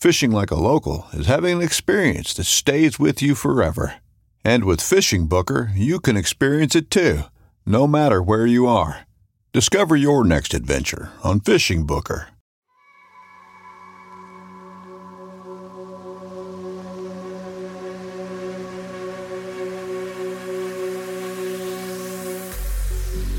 Fishing like a local is having an experience that stays with you forever. And with Fishing Booker, you can experience it too, no matter where you are. Discover your next adventure on Fishing Booker.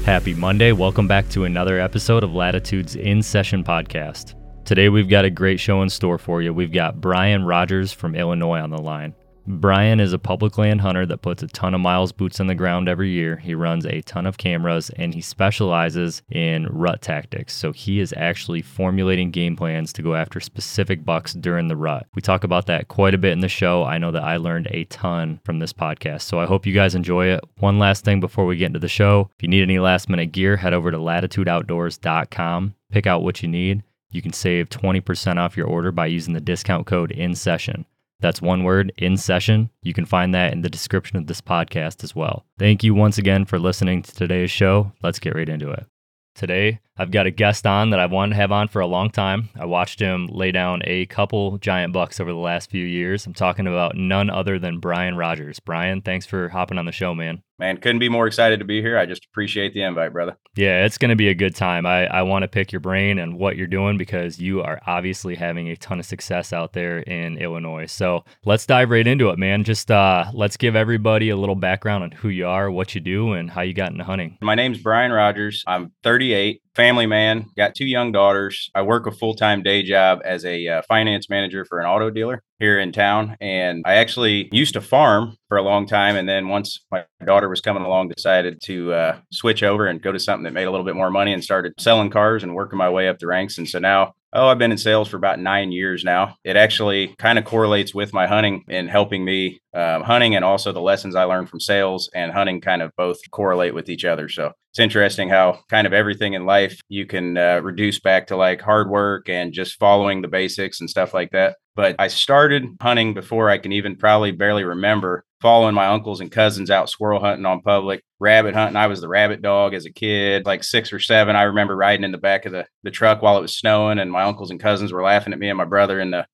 Happy Monday. Welcome back to another episode of Latitude's In Session podcast. Today we've got a great show in store for you. We've got Brian Rogers from Illinois on the line. Brian is a public land hunter that puts a ton of miles boots on the ground every year. He runs a ton of cameras, and he specializes in rut tactics. So he is actually formulating game plans to go after specific bucks during the rut. We talk about that quite a bit in the show. I know that I learned a ton from this podcast, so I hope you guys enjoy it. One last thing before we get into the show. If you need any last minute gear, head over to latitudeoutdoors.com. Pick out what you need. You can save 20% off your order by using the discount code INSESSION. That's one word, INSESSION. You can find that in the description of this podcast as well. Thank you once again for listening to today's show. Let's get right into it. Today, I've got a guest on that I wanted to have on for a long time. I watched him lay down a couple giant bucks over the last few years. I'm talking about none other than Brian Rogers. Brian, thanks for hopping on the show, man. Man, couldn't be more excited to be here. I just appreciate the invite, brother. Yeah, it's going to be a good time. I want to pick your brain and what you're doing because you are obviously having a ton of success out there in Illinois. So let's dive right into it, man. Just let's give everybody a little background on who you are, what you do, and how you got into hunting. My name's Brian Rogers. I'm 38, family man, got two young daughters. I work a full-time day job as a finance manager for an auto dealer here in town. And I actually used to farm for a long time. And then once my daughter was coming along, decided to switch over and go to something that made a little bit more money and started selling cars and working my way up the ranks. And so now, I've been in sales for about 9 years now. It actually kind of correlates with my hunting and helping me hunting, and also the lessons I learned from sales and hunting kind of both correlate with each other. So it's interesting how kind of everything in life you can reduce back to like hard work and just following the basics and stuff like that. But I started hunting before I can even probably barely remember, following my uncles and cousins out squirrel hunting on public, rabbit hunting. I was the rabbit dog as a kid, like 6 or 7. I remember riding in the back of the truck while it was snowing, and my uncles and cousins were laughing at me and my brother in the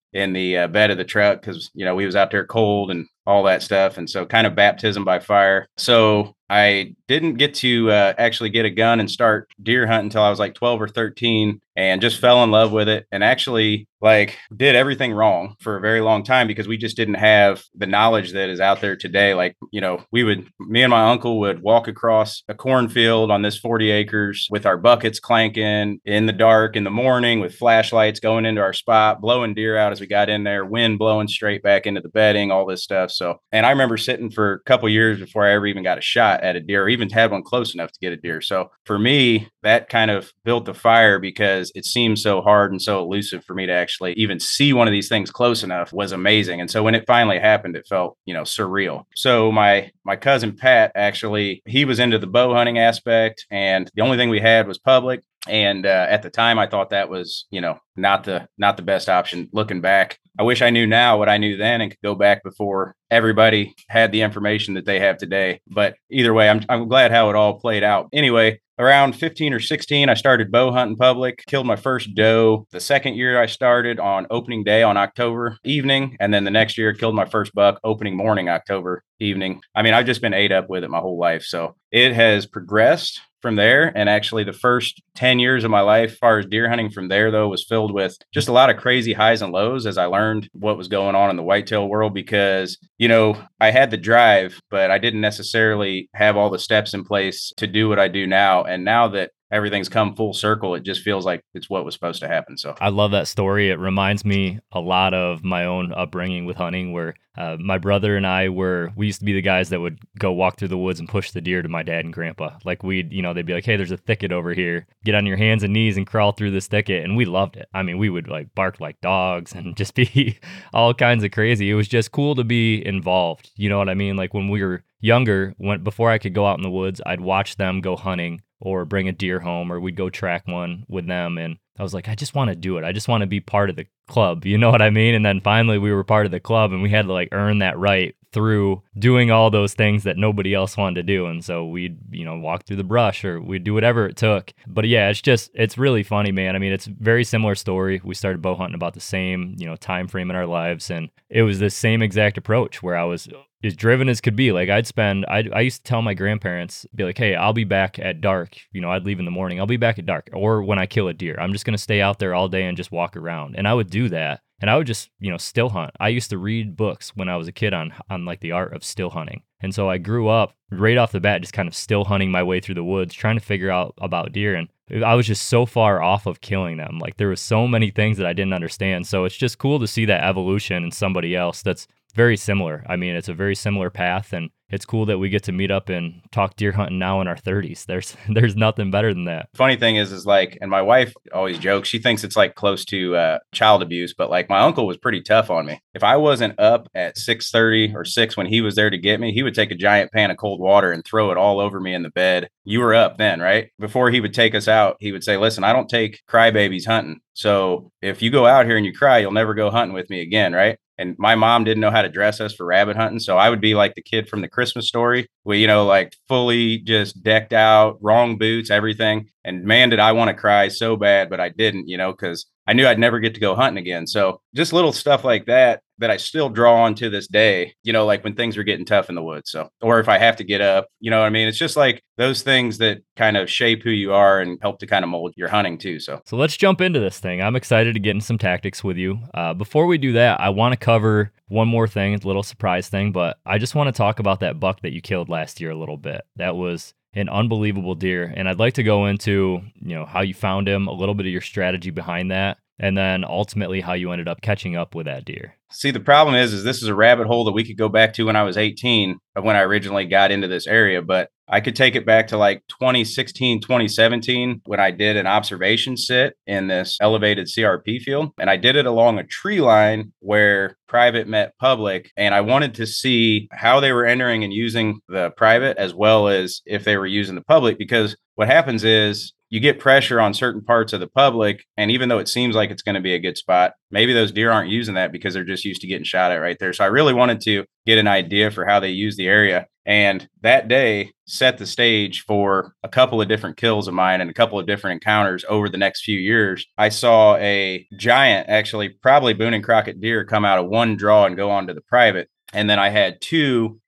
bed of the truck because, you know, we was out there cold and all that stuff. And so kind of baptism by fire. So I didn't get to actually get a gun and start deer hunting until I was like 12 or 13 and just fell in love with it and actually like did everything wrong for a very long time because we just didn't have the knowledge that is out there today. Like, you know, me and my uncle would walk across a cornfield on this 40 acres with our buckets clanking in the dark in the morning with flashlights going into our spot, blowing deer out as we got in there, wind blowing straight back into the bedding, all this stuff. So, and I remember sitting for a couple of years before I ever even got a shot at a deer or even had one close enough to get a deer. So for me, that kind of built the fire because it seemed so hard and so elusive for me to actually even see one of these things close enough was amazing. And so when it finally happened, it felt, you know, surreal. So my cousin Pat, actually, he was into the bow hunting aspect, and the only thing we had was public. And at the time, I thought that was, you know, not the best option. Looking back, I wish I knew now what I knew then and could go back before everybody had the information that they have today. But either way, I'm glad how it all played out. Anyway, around 15 or 16, I started bow hunting public, killed my first doe. The second year I started on opening day on October evening. And then the next year, killed my first buck opening morning, October evening. I mean, I've just been ate up with it my whole life. So it has progressed from there. And actually the first 10 years of my life, as far as deer hunting from there, though, was filled with just a lot of crazy highs and lows as I learned what was going on in the whitetail world, because, you know, I had the drive, but I didn't necessarily have all the steps in place to do what I do now. And now that everything's come full circle, it just feels like it's what was supposed to happen. So I love that story. It reminds me a lot of my own upbringing with hunting, where my brother and I we used to be the guys that would go walk through the woods and push the deer to my dad and grandpa. Like they'd be like, hey, there's a thicket over here. Get on your hands and knees and crawl through this thicket. And we loved it. I mean, we would like bark like dogs and just be all kinds of crazy. It was just cool to be involved. You know what I mean? Like when we were younger, before I could go out in the woods, I'd watch them go hunting or bring a deer home, or we'd go track one with them. And I was like, I just want to do it. I just want to be part of the club. You know what I mean? And then finally we were part of the club, and we had to like earn that right through doing all those things that nobody else wanted to do. And so we'd, walk through the brush, or we'd do whatever it took. But yeah, it's really funny, man. I mean, it's a very similar story. We started bow hunting about the same, time frame in our lives. And it was the same exact approach where I was as driven as could be. Like I used to tell my grandparents, be like, hey, I'll be back at dark. I'd leave in the morning. I'll be back at dark, or when I kill a deer, I'm just going to stay out there all day and just walk around. And I would do that. And I would just, still hunt. I used to read books when I was a kid on like the art of still hunting. And so I grew up right off the bat, just kind of still hunting my way through the woods, trying to figure out about deer. And I was just so far off of killing them. Like there was so many things that I didn't understand. So it's just cool to see that evolution in somebody else that's very similar. I mean, it's a very similar path, and it's cool that we get to meet up and talk deer hunting now in our 30s. There's nothing better than that. Funny thing is like, and my wife always jokes, she thinks it's like close to child abuse, but like my uncle was pretty tough on me. If I wasn't up at 6:30 or 6 when he was there to get me, he would take a giant pan of cold water and throw it all over me in the bed. You were up then, right? Before he would take us out, he would say, listen, I don't take crybabies hunting. So if you go out here and you cry, you'll never go hunting with me again, right? And my mom didn't know how to dress us for rabbit hunting. So I would be like the kid from the Christmas Story. We, like fully just decked out, wrong boots, everything. And man, did I want to cry so bad, but I didn't, because I knew I'd never get to go hunting again. So just little stuff like that I still draw on to this day, like when things are getting tough in the woods. So, or if I have to get up, you know what I mean? It's just like those things that kind of shape who you are and help to kind of mold your hunting too. So let's jump into this thing. I'm excited to get in some tactics with you. Before we do that, I want to cover one more thing. It's a little surprise thing, but I just want to talk about that buck that you killed last year a little bit. That was an unbelievable deer. And I'd like to go into, how you found him, a little bit of your strategy behind that, and then ultimately how you ended up catching up with that deer. See, the problem is this is a rabbit hole that we could go back to when I was 18, when I originally got into this area, but I could take it back to like 2016, 2017, when I did an observation sit in this elevated CRP field. And I did it along a tree line where private met public. And I wanted to see how they were entering and using the private, as well as if they were using the public, because what happens is you get pressure on certain parts of the public. And even though it seems like it's going to be a good spot, maybe those deer aren't using that because they're just used to getting shot at right there. So I really wanted to get an idea for how they use the area. And that day set the stage for a couple of different kills of mine and a couple of different encounters over the next few years. I saw a giant, actually probably Boone and Crockett deer, come out of one draw and go onto the private. And then I had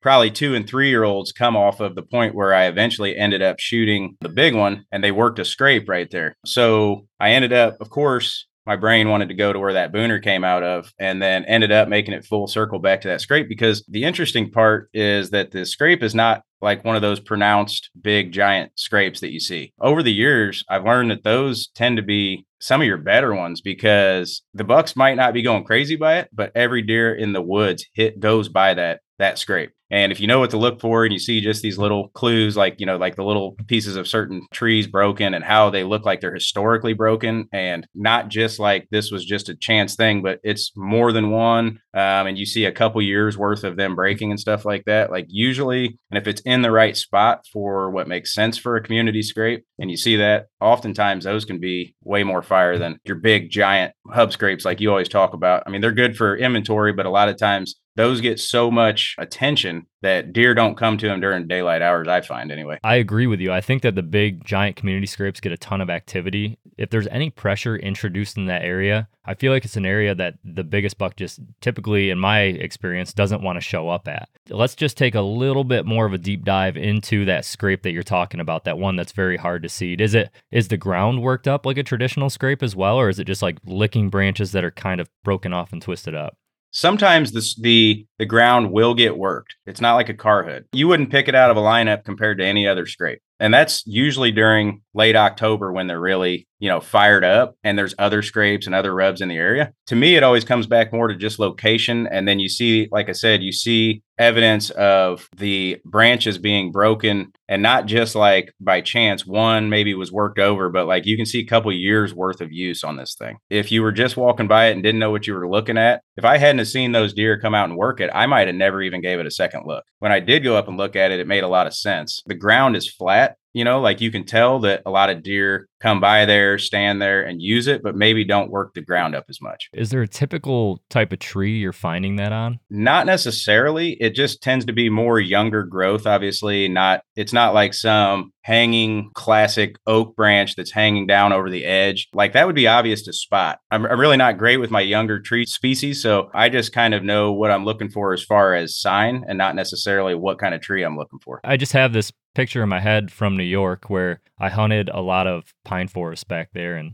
probably 2 and 3-year-olds come off of the point where I eventually ended up shooting the big one, and they worked a scrape right there. So I ended up, of course, my brain wanted to go to where that booner came out of, and then ended up making it full circle back to that scrape, because the interesting part is that the scrape is not like one of those pronounced big giant scrapes that you see. Over the years, I've learned that those tend to be some of your better ones, because the bucks might not be going crazy by it, but every deer in the woods goes by that that's great. And if you know what to look for and you see just these little clues, like, you know, like the little pieces of certain trees broken and how they look like they're historically broken and not just like this was just a chance thing, but it's more than one. And you see a couple years worth of them breaking and stuff like that. Like usually, and if it's in the right spot for what makes sense for a community scrape and you see that, oftentimes those can be way more fire than your big giant hub scrapes like you always talk about. I mean, they're good for inventory, but a lot of times those get so much attention that deer don't come to them during daylight hours, I find anyway. I agree with you. I think that the big giant community scrapes get a ton of activity. If there's any pressure introduced in that area, I feel like it's an area that the biggest buck just typically, in my experience, doesn't want to show up at. Let's just take a little bit more of a deep dive into that scrape that you're talking about, that one that's very hard to seed. Is the ground worked up like a traditional scrape as well, or is it just like licking branches that are kind of broken off and twisted up? Sometimes the ground will get worked. It's not like a car hood. You wouldn't pick it out of a lineup compared to any other scrape. And that's usually during late October when they're really, you know, fired up and there's other scrapes and other rubs in the area. To me, it always comes back more to just location. And then you see, like I said, you see evidence of the branches being broken and not just like by chance one maybe was worked over, but like you can see a couple years worth of use on this thing. If you were just walking by it and didn't know what you were looking at, if I hadn't have seen those deer come out and work it, I might have never even gave it a second look. When I did go up and look at it, it made a lot of sense. The ground is flat. You know, like you can tell that a lot of deer come by there, stand there and use it, but maybe don't work the ground up as much. Is there a typical type of tree you're finding that on? Not necessarily. It just tends to be more younger growth, obviously. It's not like some hanging classic oak branch that's hanging down over the edge. Like that would be obvious to spot. I'm really not great with my younger tree species, so I just kind of know what I'm looking for as far as sign and not necessarily what kind of tree I'm looking for. I just have this picture in my head from New York where I hunted a lot of pine forests back there, and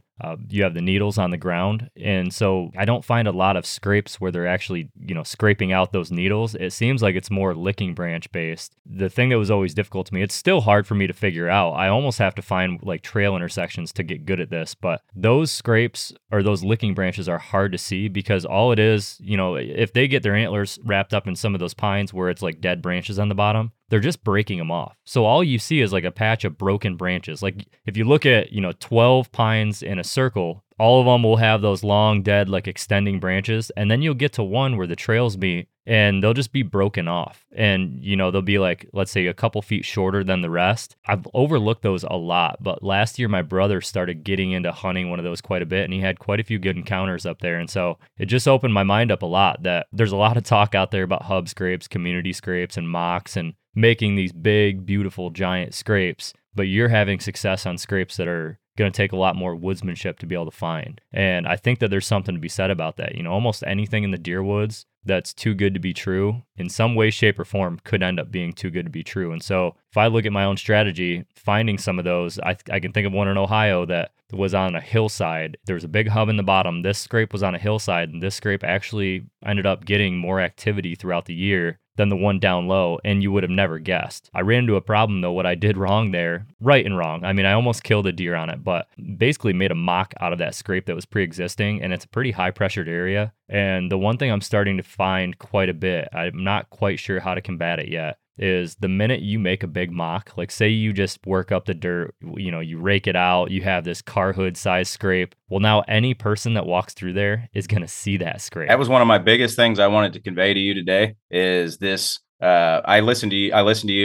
you have the needles on the ground. And so I don't find a lot of scrapes where they're actually, you know, scraping out those needles. It seems like it's more licking branch based. The thing that was always difficult to me, it's still hard for me to figure out. I almost have to find like trail intersections to get good at this. But those scrapes or those licking branches are hard to see because all it is, you know, if they get their antlers wrapped up in some of those pines where it's like dead branches on the bottom, they're just breaking them off. So all you see is like a patch of broken branches. Like if you look at, you know, 12 pines in a circle, all of them will have those long dead, like extending branches. And then you'll get to one where the trails meet and they'll just be broken off. And, you know, they'll be like, let's say a couple feet shorter than the rest. I've overlooked those a lot. But last year, my brother started getting into hunting one of those quite a bit. And he had quite a few good encounters up there. And so it just opened my mind up a lot that there's a lot of talk out there about hub scrapes, community scrapes, and mocks, and making these big, beautiful, giant scrapes, but you're having success on scrapes that are going to take a lot more woodsmanship to be able to find. And I think that there's something to be said about that. You know, almost anything in the deer woods that's too good to be true in some way, shape, or form could end up being too good to be true. And so if I look at my own strategy, finding some of those, I can think of one in Ohio that was on a hillside. There was a big hub in the bottom. This scrape was on a hillside, and this scrape actually ended up getting more activity throughout the year than the one down low, and you would have never guessed. I ran into a problem, though. What I did wrong there, right and wrong, I mean, I almost killed a deer on it, but basically made a mock out of that scrape that was pre-existing, and it's a pretty high-pressured area. And the one thing I'm starting to find quite a bit, I'm not quite sure how to combat it yet, is the minute you make a big mock, like say you just work up the dirt, you know, you rake it out, you have this car hood size scrape. Well, now any person that walks through there is going to see that scrape. That was one of my biggest things I wanted to convey to you today is this. I listen to you,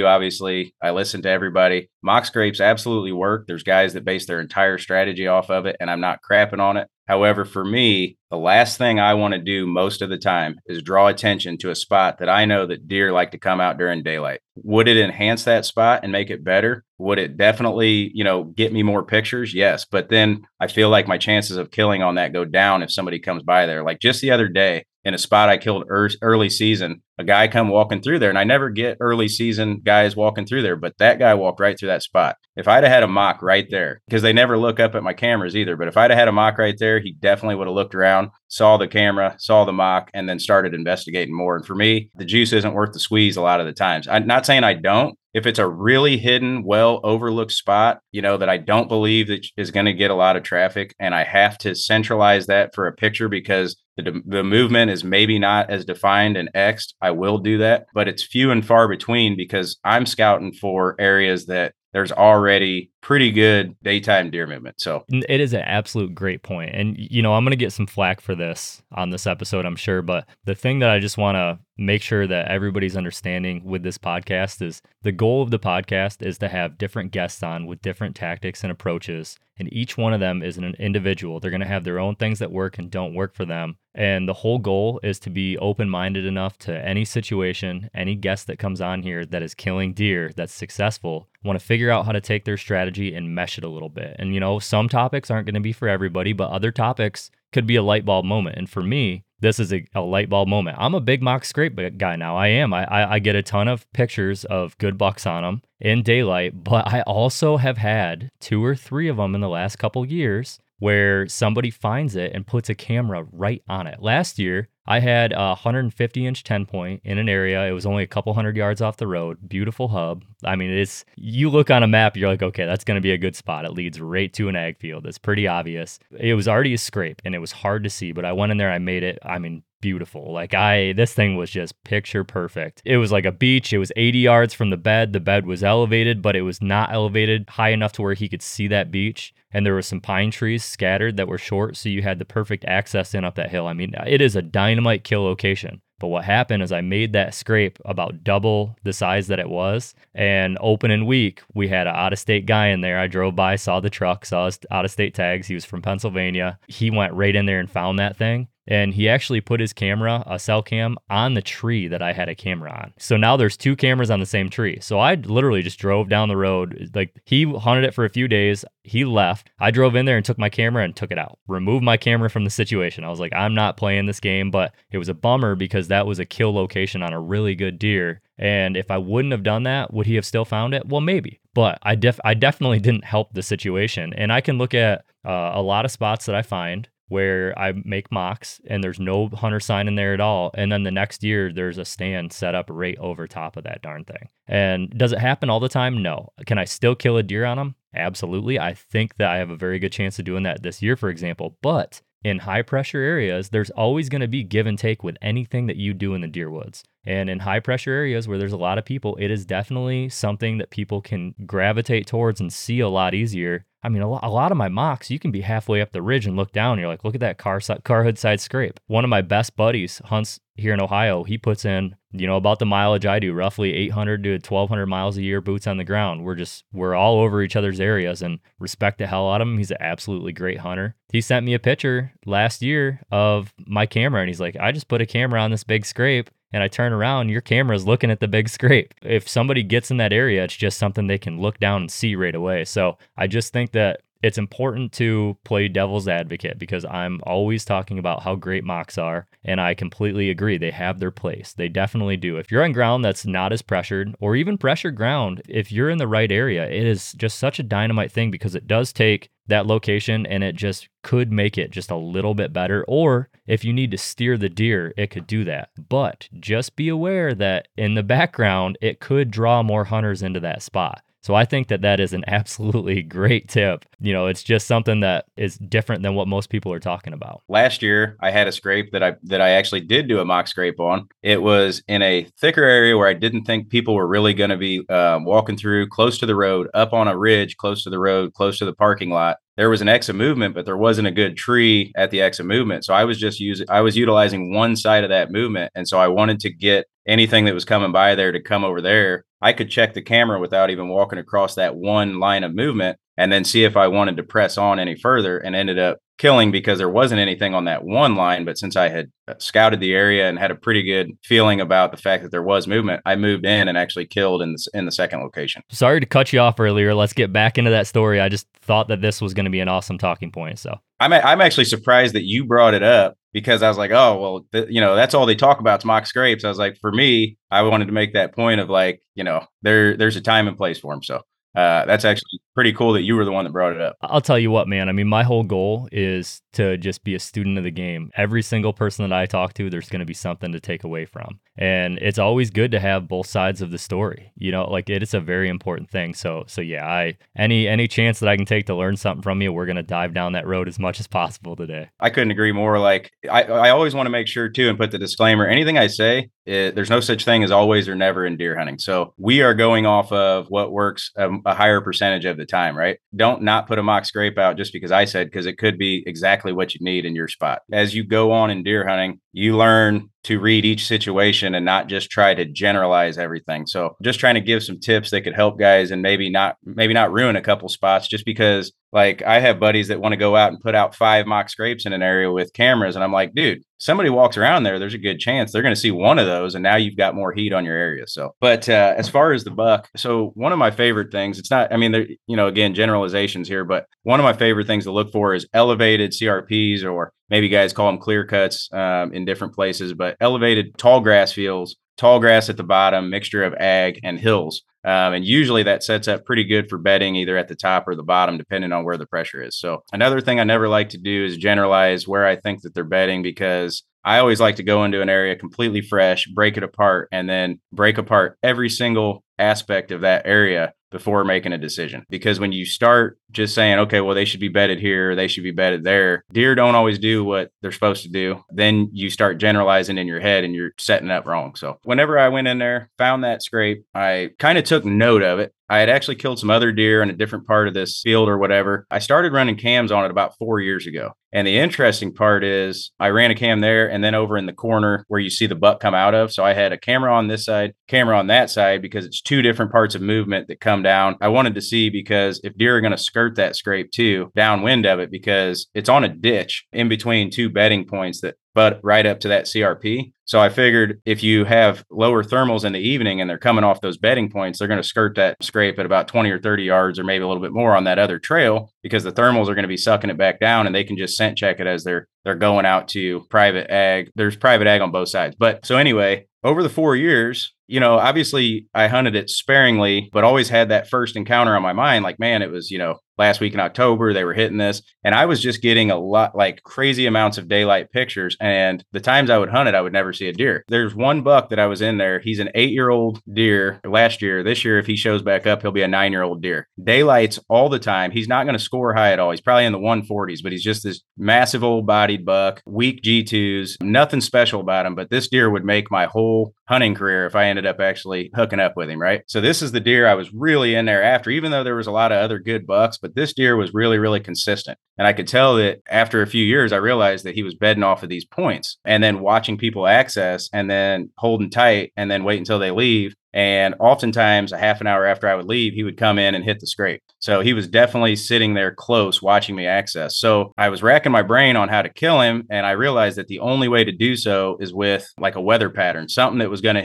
obviously. I listen to everybody. Mock scrapes absolutely work. There's guys that base their entire strategy off of it, and I'm not crapping on it. However, for me, the last thing I want to do most of the time is draw attention to a spot that I know that deer like to come out during daylight. Would it enhance that spot and make it better? Would it definitely, you know, get me more pictures? Yes. But then I feel like my chances of killing on that go down if somebody comes by there. Like just the other day, in a spot I killed early season, a guy come walking through there, and I never get early season guys walking through there, but that guy walked right through that spot. If I'd have had a mock right there, because they never look up at my cameras either, but if I'd have had a mock right there, he definitely would have looked around, saw the camera, saw the mock, and then started investigating more. And for me, the juice isn't worth the squeeze a lot of the times. I'm not saying I don't. If it's a really hidden, well overlooked spot, you know, that I don't believe that is going to get a lot of traffic, and I have to centralize that for a picture because the movement is maybe not as defined and X'd, I will do that, but it's few and far between because I'm scouting for areas that there's already pretty good daytime deer movement. So it is an absolute great point. And, you know, I'm going to get some flack for this on this episode, I'm sure. But the thing that I just want to make sure that everybody's understanding with this podcast is the goal of the podcast is to have different guests on with different tactics and approaches. And each one of them is an individual. They're going to have their own things that work and don't work for them. And the whole goal is to be open-minded enough to any situation, any guest that comes on here that is killing deer, that's successful, want to figure out how to take their strategy and mesh it a little bit. And, you know, some topics aren't going to be for everybody, but other topics could be a light bulb moment. And for me, this is a light bulb moment. I'm a big mock scrape guy now. I am. I get a ton of pictures of good bucks on them in daylight, but I also have had 2 or 3 of them in the last couple years where somebody finds it and puts a camera right on it. Last year, I had a 150-inch 10-point in an area. It was only a couple hundred yards off the road. Beautiful hub. I mean, it's, you look on a map, you're like, okay, that's going to be a good spot. It leads right to an ag field. It's pretty obvious. It was already a scrape, and it was hard to see, but I went in there, I made it, I mean, beautiful. Like, this thing was just picture perfect. It was like a beach. It was 80 yards from the bed. The bed was elevated, but it was not elevated high enough to where he could see that beach. And there were some pine trees scattered that were short, so you had the perfect access in up that hill. I mean, it is a dynamite kill location. But what happened is I made that scrape about double the size that it was. And opening week, we had an out-of-state guy in there. I drove by, saw the truck, saw his out-of-state tags. He was from Pennsylvania. He went right in there and found that thing. And he actually put his camera, a cell cam, on the tree that I had a camera on. So now there's 2 cameras on the same tree. So I literally just drove down the road. Like, he hunted it for a few days. He left. I drove in there and took my camera and took it out. Removed my camera from the situation. I was like, I'm not playing this game. But it was a bummer because that was a kill location on a really good deer. And if I wouldn't have done that, would he have still found it? Well, maybe. But I definitely didn't help the situation. And I can look at a lot of spots that I find where I make mocks and there's no hunter sign in there at all. And then the next year there's a stand set up right over top of that darn thing. And does it happen all the time? No. Can I still kill a deer on them? Absolutely. I think that I have a very good chance of doing that this year, for example. But in high pressure areas, there's always going to be give and take with anything that you do in the deer woods. And in high pressure areas where there's a lot of people, it is definitely something that people can gravitate towards and see a lot easier. I mean, a lot of my mocks, you can be halfway up the ridge and look down. And you're like, look at that car hood side scrape. One of my best buddies hunts here in Ohio. He puts in, you know, about the mileage I do, roughly 800 to 1,200 miles a year, boots on the ground. We're all over each other's areas and respect the hell out of him. He's an absolutely great hunter. He sent me a picture last year of my camera and he's like, I just put a camera on this big scrape. And I turn around, your camera's looking at the big scrape. If somebody gets in that area, it's just something they can look down and see right away. So I just think that it's important to play devil's advocate because I'm always talking about how great mocks are, and I completely agree. They have their place. They definitely do. If you're on ground that's not as pressured or even pressured ground, if you're in the right area, it is just such a dynamite thing because it does take that location and it just could make it just a little bit better. Or if you need to steer the deer, it could do that. But just be aware that in the background, it could draw more hunters into that spot. So I think that that is an absolutely great tip. You know, it's just something that is different than what most people are talking about. Last year, I had a scrape that I actually did do a mock scrape on. It was in a thicker area where I didn't think people were really going to be walking through, close to the road, up on a ridge, close to the road, close to the parking lot. There was an exit movement, but there wasn't a good tree at the exit movement. So I was just utilizing one side of that movement. And so I wanted to get anything that was coming by there to come over there. I could check the camera without even walking across that one line of movement and then see if I wanted to press on any further, and ended up killing because there wasn't anything on that one line. But since I had scouted the area and had a pretty good feeling about the fact that there was movement, I moved in and actually killed in the second location. Sorry to cut you off earlier. Let's get back into that story. I just thought that this was going to be an awesome talking point. So I'm actually surprised that you brought it up, because I was like, oh, well, you know, that's all they talk about is mock scrapes. I was like, for me, I wanted to make that point of like, you know, there's a time and place for them. So that's actually pretty cool that you were the one that brought it up. I'll tell you what, man. I mean, my whole goal is to just be a student of the game. Every single person that I talk to, there's going to be something to take away from. And it's always good to have both sides of the story. You know, like it's a very important thing. So yeah, any chance that I can take to learn something from you, we're going to dive down that road as much as possible today. I couldn't agree more. Like I always want to make sure too, and put the disclaimer, anything I say, there's no such thing as always or never in deer hunting. So we are going off of what works a higher percentage of the time, right? Don't not put a mock scrape out just because I said, because it could be exactly what you need in your spot. As you go on in deer hunting, you learn to read each situation and not just try to generalize everything. So just trying to give some tips that could help guys and maybe not ruin a couple spots, just because like I have buddies that want to go out and put out 5 mock scrapes in an area with cameras. And I'm like, dude, somebody walks around there, there's a good chance they're going to see one of those. And now you've got more heat on your area. So, but as far as the buck, so one of my favorite things, it's not, I mean, you know, again, generalizations here, but one of my favorite things to look for is elevated CRPs, or maybe guys call them clear cuts in different places, but elevated tall grass fields, tall grass at the bottom, mixture of ag and hills. And usually that sets up pretty good for bedding either at the top or the bottom, depending on where the pressure is. So another thing I never like to do is generalize where I think that they're bedding, because I always like to go into an area completely fresh, break it apart, and then break apart every single aspect of that area before making a decision. Because when you start just saying, okay, well, they should be bedded here, they should be bedded there, deer don't always do what they're supposed to do. Then you start generalizing in your head and you're setting up wrong. So whenever I went in there, found that scrape, I kind of took note of it. I had actually killed some other deer in a different part of this field or whatever. I started running cams on it about 4 years ago. And the interesting part is I ran a cam there and then over in the corner where you see the buck come out of. So I had a camera on this side, camera on that side, because it's two different parts of movement that come down. I wanted to see, because if deer are going to skirt that scrape too, downwind of it, because it's on a ditch in between two bedding points that butt right up to that CRP. So I figured if you have lower thermals in the evening and they're coming off those bedding points, they're going to skirt that scrape at about 20 or 30 yards or maybe a little bit more on that other trail, because the thermals are going to be sucking it back down and they can just scent check it as they're going out to private ag. There's private ag on both sides. But so anyway, over the 4 years, you know, obviously I hunted it sparingly, but always had that first encounter on my mind. Like, man, it was, you know, last week in October, they were hitting this. And I was just getting a lot, like crazy amounts of daylight pictures. And the times I would hunt it, I would never see a deer. There's one buck that I was in there. He's an 8-year-old deer last year. This year, if he shows back up, he'll be a 9-year-old deer. Daylights all the time. He's not going to score high at all. He's probably in the 140s, but he's just this massive old bodied buck, weak G2s, nothing special about him. But this deer would make my whole hunting career if I ended up actually hooking up with him, right? So this is the deer I was really in there after, even though there was a lot of other good bucks, but this deer was really, really consistent. And I could tell that after a few years, I realized that he was bedding off of these points and then watching people access and then holding tight and then wait until they leave. And oftentimes a half an hour after I would leave, he would come in and hit the scrape. So he was definitely sitting there close watching me access. So I was racking my brain on how to kill him. And I realized that the only way to do so is with like a weather pattern, something that was going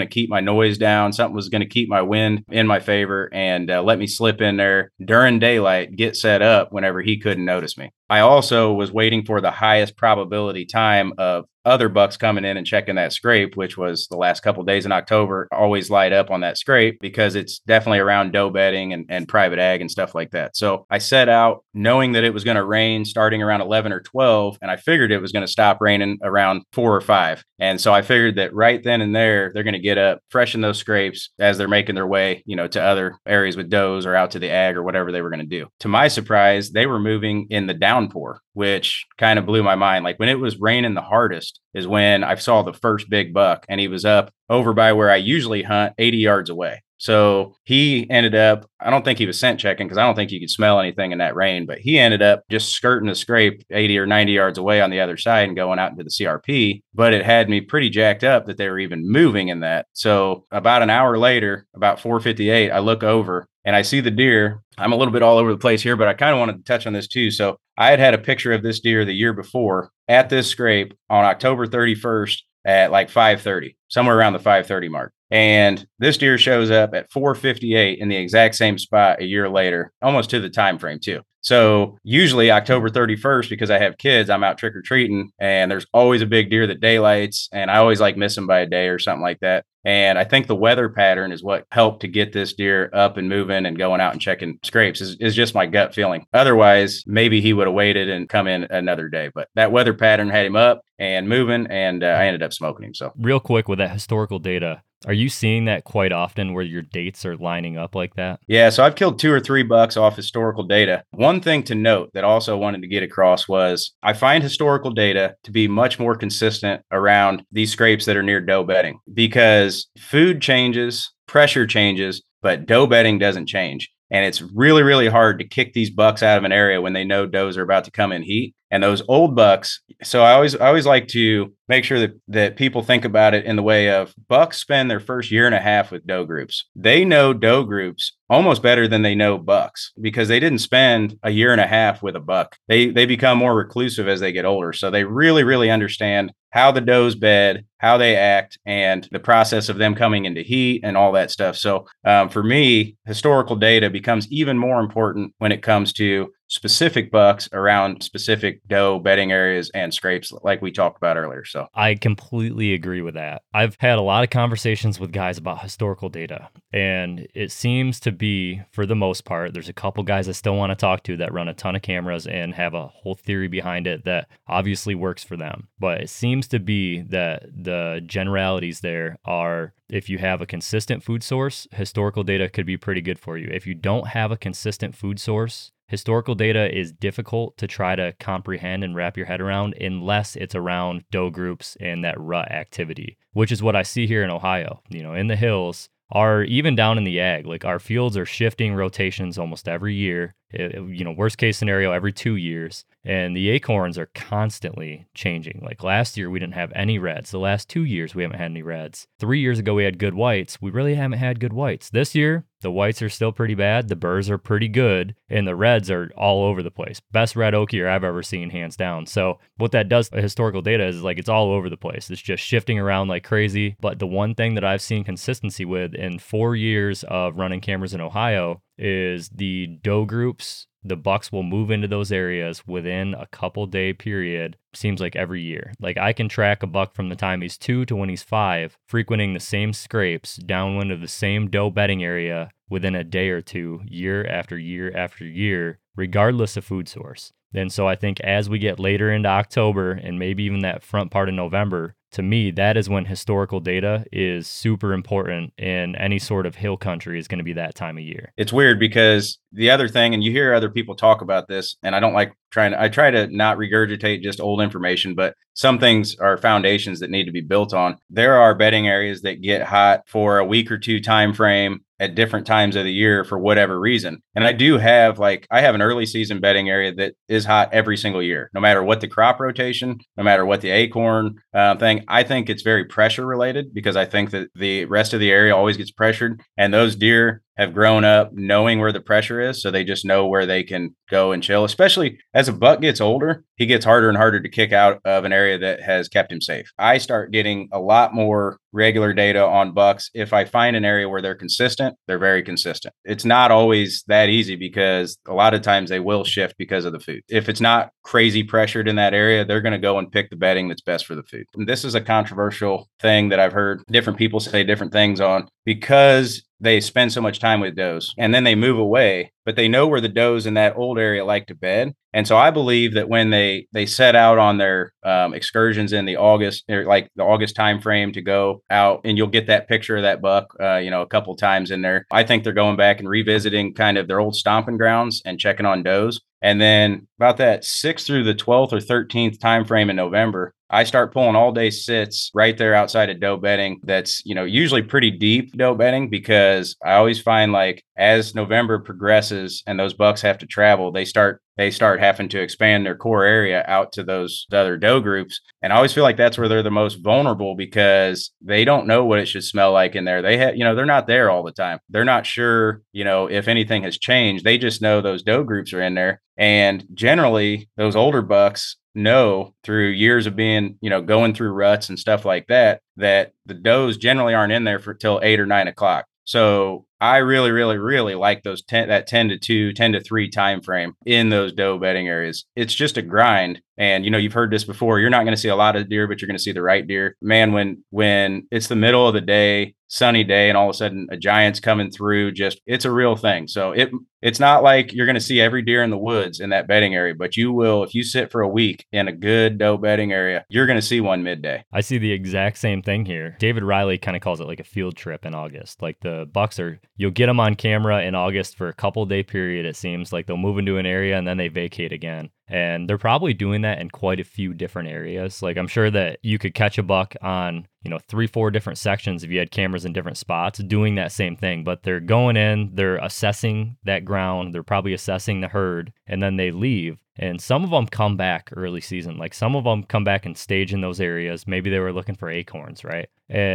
to keep my noise down. Something was going to keep my wind in my favor and let me slip in there during daylight, get set up whenever he couldn't notice me. I also was waiting for the highest probability time of other bucks coming in and checking that scrape, which was the last couple of days in October. Always light up on that scrape because it's definitely around doe bedding and private ag and stuff like that. So I set out knowing that it was going to rain starting around 11 or 12, and I figured it was going to stop raining around 4 or 5. And so I figured that right then and there, they're going to get up, freshen those scrapes as they're making their way, you know, to other areas with does or out to the ag or whatever they were going to do. To my surprise, they were moving in the downpour, which kind of blew my mind. Like when it was raining the hardest is when I saw the first big buck, and he was up over by where I usually hunt 80 yards away. So he ended up, I don't think he was scent checking because I don't think you could smell anything in that rain, but he ended up just skirting the scrape 80 or 90 yards away on the other side and going out into the CRP. But it had me pretty jacked up that they were even moving in that. So about an hour later, about 4:58, I look over and I see the deer. I'm a little bit all over the place here, but I kind of wanted to touch on this too. So I had a picture of this deer the year before at this scrape on October 31st at like 5:30, somewhere around the 5:30 mark. And this deer shows up at 4:58 in the exact same spot a year later, almost to the time frame too. So usually October 31st, because I have kids, I'm out trick or treating and there's always a big deer that daylights, and I always like miss them by a day or something like that. And I think the weather pattern is what helped to get this deer up and moving and going out and checking scrapes is just my gut feeling. Otherwise, maybe he would have waited and come in another day. But that weather pattern had him up and moving, and I ended up smoking him. So real quick with that historical data, are you seeing that quite often where your dates are lining up like that? Yeah, so I've killed 2 or 3 bucks off historical data. One thing to note that I also wanted to get across was I find historical data to be much more consistent around these scrapes that are near doe bedding because food changes, pressure changes, but doe bedding doesn't change. And it's really, really hard to kick these bucks out of an area when they know does are about to come in heat. And those old bucks, so I always like to make sure that people think about it in the way of bucks spend their first year and a half with doe groups. They know doe groups almost better than they know bucks because they didn't spend a year and a half with a buck. They become more reclusive as they get older. So they really, really understand how the does bed, how they act, and the process of them coming into heat and all that stuff. So for me, historical data becomes even more important when it comes to specific bucks around specific doe bedding areas and scrapes like we talked about earlier. So I completely agree with that. I've had a lot of conversations with guys about historical data, and it seems to be, for the most part, there's a couple guys I still want to talk to that run a ton of cameras and have a whole theory behind it that obviously works for them. But it seems to be that the generalities there are, if you have a consistent food source, historical data could be pretty good for you. If you don't have a consistent food source, historical data is difficult to try to comprehend and wrap your head around unless it's around doe groups and that rut activity, which is what I see here in Ohio. You know, in the hills, or even down in the ag, like our fields are shifting rotations almost every year. You know, worst case scenario, every 2 years. And the acorns are constantly changing. Like last year, we didn't have any reds. The last 2 years, we haven't had any reds. 3 years ago, we had good whites. We really haven't had good whites. This year, the whites are still pretty bad. The burrs are pretty good. And the reds are all over the place. Best red oak year I've ever seen, hands down. So what that does to historical data is like it's all over the place. It's just shifting around like crazy. But the one thing that I've seen consistency with in 4 years of running cameras in Ohio is the doe groups. The bucks will move into those areas within a couple day period, seems like every year. Like I can track a buck from the time he's 2 to when he's 5, frequenting the same scrapes downwind of the same doe bedding area within a day or two, year after year after year, regardless of food source. And so I think as we get later into October and maybe even that front part of November, to me, that is when historical data is super important in any sort of hill country is going to be that time of year. It's weird because the other thing, and you hear other people talk about this, and I don't like I try to not regurgitate just old information, but some things are foundations that need to be built on. There are bedding areas that get hot for a week or two time frame at different times of the year for whatever reason. And I do have I have an early season bedding area that is hot every single year, no matter what the crop rotation, no matter what the acorn thing. I think it's very pressure related because I think that the rest of the area always gets pressured, and those deer have grown up knowing where the pressure is. So they just know where they can go and chill. Especially as a buck gets older, he gets harder and harder to kick out of an area that has kept him safe. I start getting a lot more regular data on bucks. If I find an area where they're consistent, they're very consistent. It's not always that easy because a lot of times they will shift because of the food. If it's not crazy pressured in that area, they're going to go and pick the bedding that's best for the food. And this is a controversial thing that I've heard different people say different things on because they spend so much time with does and then they move away, but they know where the does in that old area like to bed. And so I believe that when they set out on their excursions in the August, or like the August timeframe to go out, and you'll get that picture of that buck, a couple times in there. I think they're going back and revisiting kind of their old stomping grounds and checking on does. And then about that 6th through the 12th or 13th timeframe in November, I start pulling all day sits right there outside of doe bedding. That's, usually pretty deep doe bedding because I always find as November progresses and those bucks have to travel, they start having to expand their core area out to those other doe groups. And I always feel like that's where they're the most vulnerable because they don't know what it should smell like in there. They have, they're not there all the time. They're not sure, if anything has changed. They just know those doe groups are in there. And generally those older bucks know through years of being, going through ruts and stuff like that, that the does generally aren't in there for till 8 or 9 o'clock. So I really like those 10 to 2, 10 to 3 time frame in those doe bedding areas. It's just a grind. And, you know, you've heard this before. You're not going to see a lot of deer, but you're going to see the right deer. Man, when it's the middle of the day, sunny day, and all of a sudden a giant's coming through, just it's a real thing. So it's not like you're going to see every deer in the woods in that bedding area, but you will. If you sit for a week in a good doe bedding area, you're going to see one midday. I see the exact same thing here. David Riley kind of calls it like a field trip in August. Like the bucks are, you'll get them on camera in August for a couple day period. It seems like they'll move into an area and then they vacate again. And they're probably doing that in quite a few different areas. Like I'm sure that you could catch a buck on, 3-4 different sections if you had cameras in different spots doing that same thing. But they're going in, they're assessing that ground, they're probably assessing the herd, and then they leave. And some of them come back early season. Like some of them come back and stage in those areas. Maybe they were looking for acorns, right?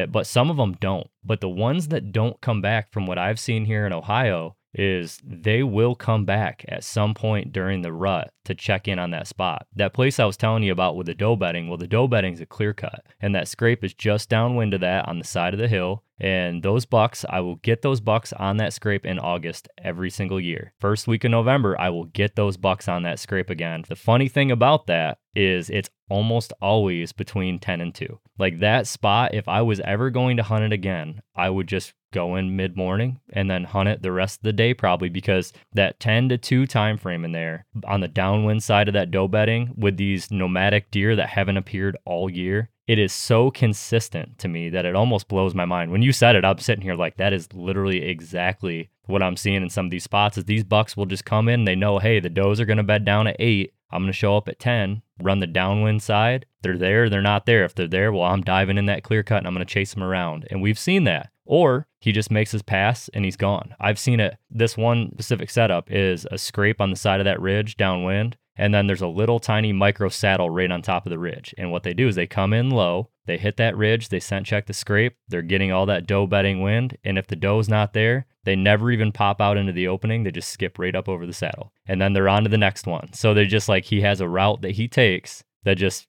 But some of them don't. But the ones that don't come back, from what I've seen here in Ohio, is they will come back at some point during the rut to check in on that spot. That place I was telling you about with the doe bedding, well, the doe bedding's a clear cut, and that scrape is just downwind of that on the side of the hill. And those bucks, I will get those bucks on that scrape in August every single year. First week of November, I will get those bucks on that scrape again. The funny thing about that is it's almost always between 10 and 2. Like that spot, if I was ever going to hunt it again, I would just go in mid-morning and then hunt it the rest of the day probably, because that 10 to 2 time frame in there on the downwind side of that doe bedding with these nomadic deer that haven't appeared all year, it is so consistent to me that it almost blows my mind. When you said it, I'm sitting here like, that is literally exactly what I'm seeing in some of these spots. Is these bucks will just come in and they know, hey, the does are going to bed down at 8. I'm going to show up at 10, run the downwind side. They're there, they're not there. If they're there, well, I'm diving in that clear cut and I'm going to chase them around. And we've seen that. Or he just makes his pass and he's gone. I've seen it. This one specific setup is a scrape on the side of that ridge downwind. And then there's a little tiny micro saddle right on top of the ridge. And what they do is they come in low, they hit that ridge, they scent check the scrape, they're getting all that doe bedding wind. And if the doe's not there, they never even pop out into the opening. They just skip right up over the saddle. And then they're on to the next one. So they're just like, he has a route that he takes that just,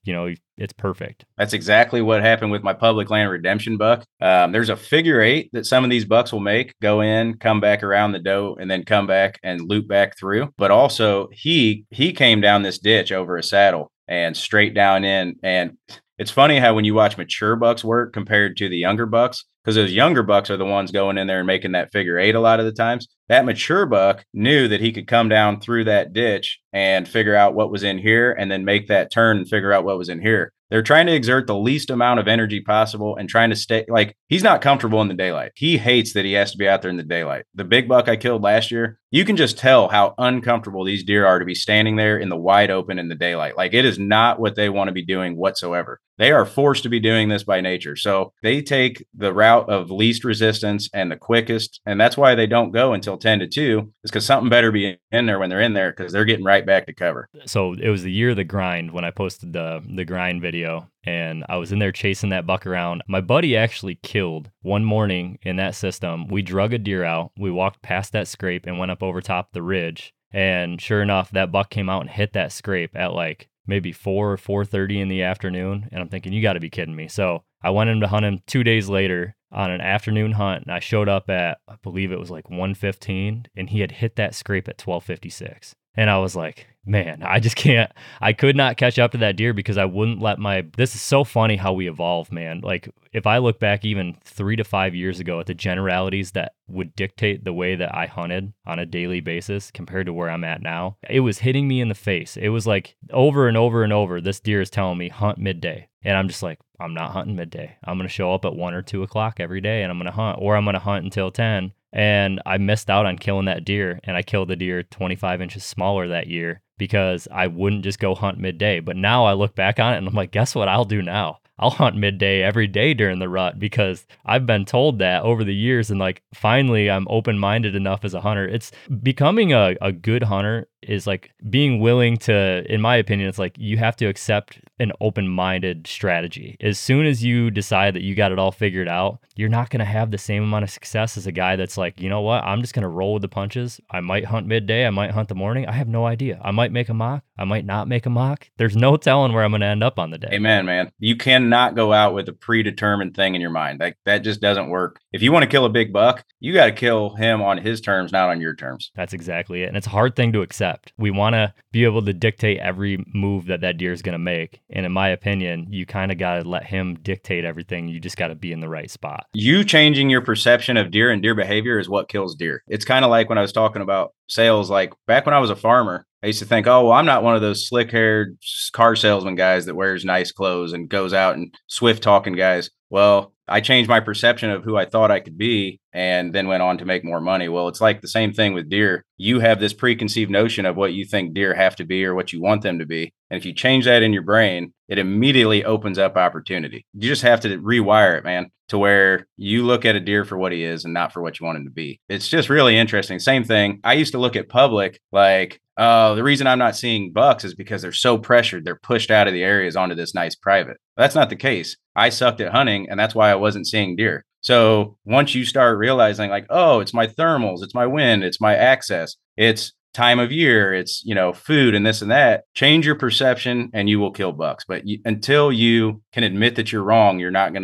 it's perfect. That's exactly what happened with my public land redemption buck. There's a figure 8 that some of these bucks will make, go in, come back around the doe, and then come back and loop back through. But also he came down this ditch over a saddle and straight down in. And it's funny how when you watch mature bucks work compared to the younger bucks, because those younger bucks are the ones going in there and making that figure 8 a lot of the times. That mature buck knew that he could come down through that ditch and figure out what was in here and then make that turn and figure out what was in here. They're trying to exert the least amount of energy possible and trying to stay, like, he's not comfortable in the daylight. He hates that he has to be out there in the daylight. The big buck I killed last year, you can just tell how uncomfortable these deer are to be standing there in the wide open in the daylight. Like, it is not what they want to be doing whatsoever. They are forced to be doing this by nature. So they take the route of least resistance and the quickest. And that's why they don't go until 10 to 2 is because something better be in there when they're in there, because they're getting right back to cover. So it was the year of the grind when I posted the grind video, and I was in there chasing that buck around. My buddy actually killed one morning in that system. We drug a deer out. We walked past that scrape and went up over top the ridge. And sure enough, that buck came out and hit that scrape at like maybe 4 or 4:30 in the afternoon. And I'm thinking, you got to be kidding me. So I went in to hunt him 2 days later on an afternoon hunt, and I showed up at, I believe it was like 1:15, and he had hit that scrape at 12:56. And I was like, man, I could not catch up to that deer because I wouldn't let this is so funny how we evolve, man. Like if I look back even 3 to 5 years ago at the generalities that would dictate the way that I hunted on a daily basis compared to where I'm at now, it was hitting me in the face. It was like over and over and over, this deer is telling me hunt midday. And I'm just like, I'm not hunting midday. I'm going to show up at 1 or 2 o'clock every day and I'm going to hunt, or I'm going to hunt until 10. And I missed out on killing that deer, and I killed the deer 25 inches smaller that year because I wouldn't just go hunt midday. But now I look back on it and I'm like, guess what I'll do now? I'll hunt midday every day during the rut because I've been told that over the years, and like finally I'm open-minded enough as a hunter. It's becoming a good hunter is like being willing to, in my opinion, it's like you have to accept an open-minded strategy. As soon as you decide that you got it all figured out, you're not going to have the same amount of success as a guy that's like, you know what, I'm just going to roll with the punches. I might hunt midday. I might hunt the morning. I have no idea. I might make a mock. I might not make a mock. There's no telling where I'm going to end up on the day. Amen, man. You cannot go out with a predetermined thing in your mind. That just doesn't work. If you want to kill a big buck, you got to kill him on his terms, not on your terms. That's exactly it. And it's a hard thing to accept. We want to be able to dictate every move that deer is going to make. And in my opinion, you kind of got to let him dictate everything. You just got to be in the right spot. You changing your perception of deer and deer behavior is what kills deer. It's kind of like when I was talking about sales, like back when I was a farmer, I used to think, oh, well, I'm not one of those slick haired car salesman guys that wears nice clothes and goes out and swift talking guys. Well, I changed my perception of who I thought I could be and then went on to make more money. Well, it's like the same thing with deer. You have this preconceived notion of what you think deer have to be or what you want them to be. And if you change that in your brain, it immediately opens up opportunity. You just have to rewire it, man, to where you look at a deer for what he is and not for what you want him to be. It's just really interesting. Same thing. I used to look at public like, oh, the reason I'm not seeing bucks is because they're so pressured. They're pushed out of the areas onto this nice private. That's not the case. I sucked at hunting, and that's why I wasn't seeing deer. So once you start realizing like, oh, it's my thermals, it's my wind, it's my access, it's time of year, it's, you know, food and this and that, change your perception and you will kill bucks. But until you can admit that you're wrong, you're not going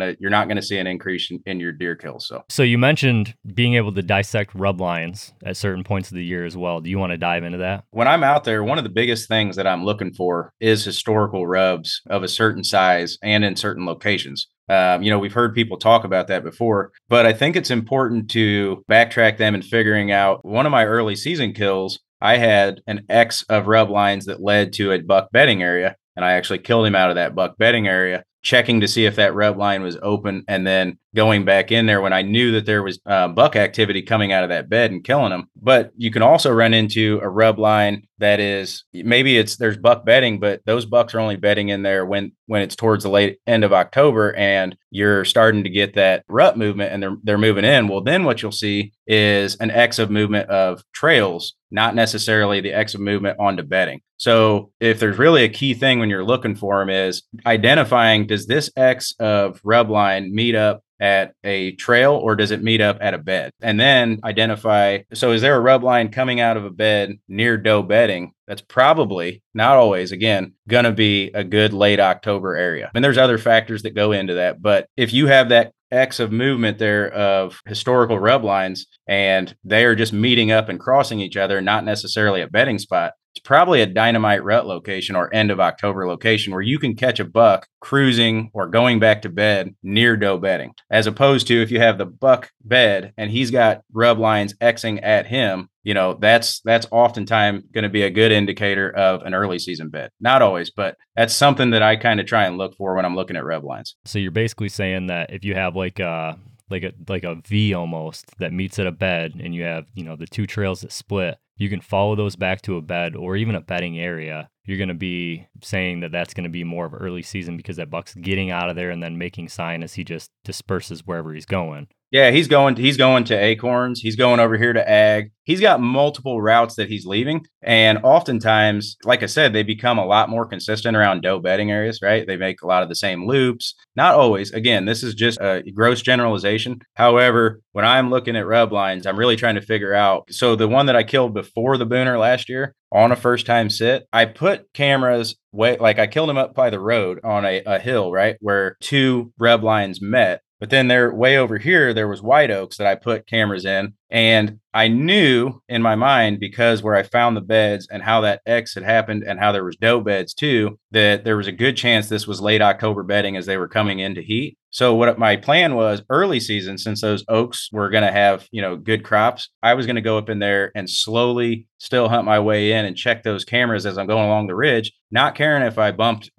to see an increase in your deer kills. So you mentioned being able to dissect rub lines at certain points of the year as well. Do you want to dive into that? When I'm out there, one of the biggest things that I'm looking for is historical rubs of a certain size and in certain locations. We've heard people talk about that before, but I think it's important to backtrack them and figuring out one of my early season kills. I had an X of rub lines that led to a buck bedding area, and I actually killed him out of that buck bedding area, checking to see if that rub line was open and then going back in there when I knew that there was buck activity coming out of that bed and killing them. But you can also run into a rub line that is, maybe it's, there's buck bedding, but those bucks are only bedding in there when it's towards the late end of October and you're starting to get that rut movement and they're moving in. Well, then what you'll see is an X of movement of trails, not necessarily the X of movement onto bedding. So if there's really a key thing when you're looking for them is identifying, does this X of rub line meet up at a trail or does it meet up at a bed? And then identify, so is there a rub line coming out of a bed near doe bedding? That's probably, not always, again, going to be a good late October area. And there's other factors that go into that. But if you have that X of movement there of historical rub lines and they are just meeting up and crossing each other, not necessarily a bedding spot, it's probably a dynamite rut location or end of October location where you can catch a buck cruising or going back to bed near doe bedding, as opposed to if you have the buck bed and he's got rub lines Xing at him, you know, that's oftentimes going to be a good indicator of an early season bed. Not always, but that's something that I kind of try and look for when I'm looking at rub lines. So you're basically saying that if you have like a V almost that meets at a bed and you have, you know, the two trails that split, you can follow those back to a bed or even a bedding area. You're going to be saying that that's going to be more of early season because that buck's getting out of there and then making sign as he just disperses wherever he's going. Yeah, he's going to acorns. He's going over here to ag. He's got multiple routes that he's leaving. And oftentimes, like I said, they become a lot more consistent around doe bedding areas, right? They make a lot of the same loops. Not always. Again, this is just a gross generalization. However, when I'm looking at rub lines, I'm really trying to figure out. So the one that I killed before the booner last year on a first time sit, I put cameras way, like I killed him up by the road on a hill, right? Where two rub lines met. But then there, way over here, there was white oaks that I put cameras in. And I knew in my mind, because where I found the beds and how that X had happened and how there was doe beds too, that there was a good chance this was late October bedding as they were coming into heat. So what my plan was early season, since those oaks were going to have, you know, good crops, I was going to go up in there and slowly still hunt my way in and check those cameras as I'm going along the ridge, not caring if I bumped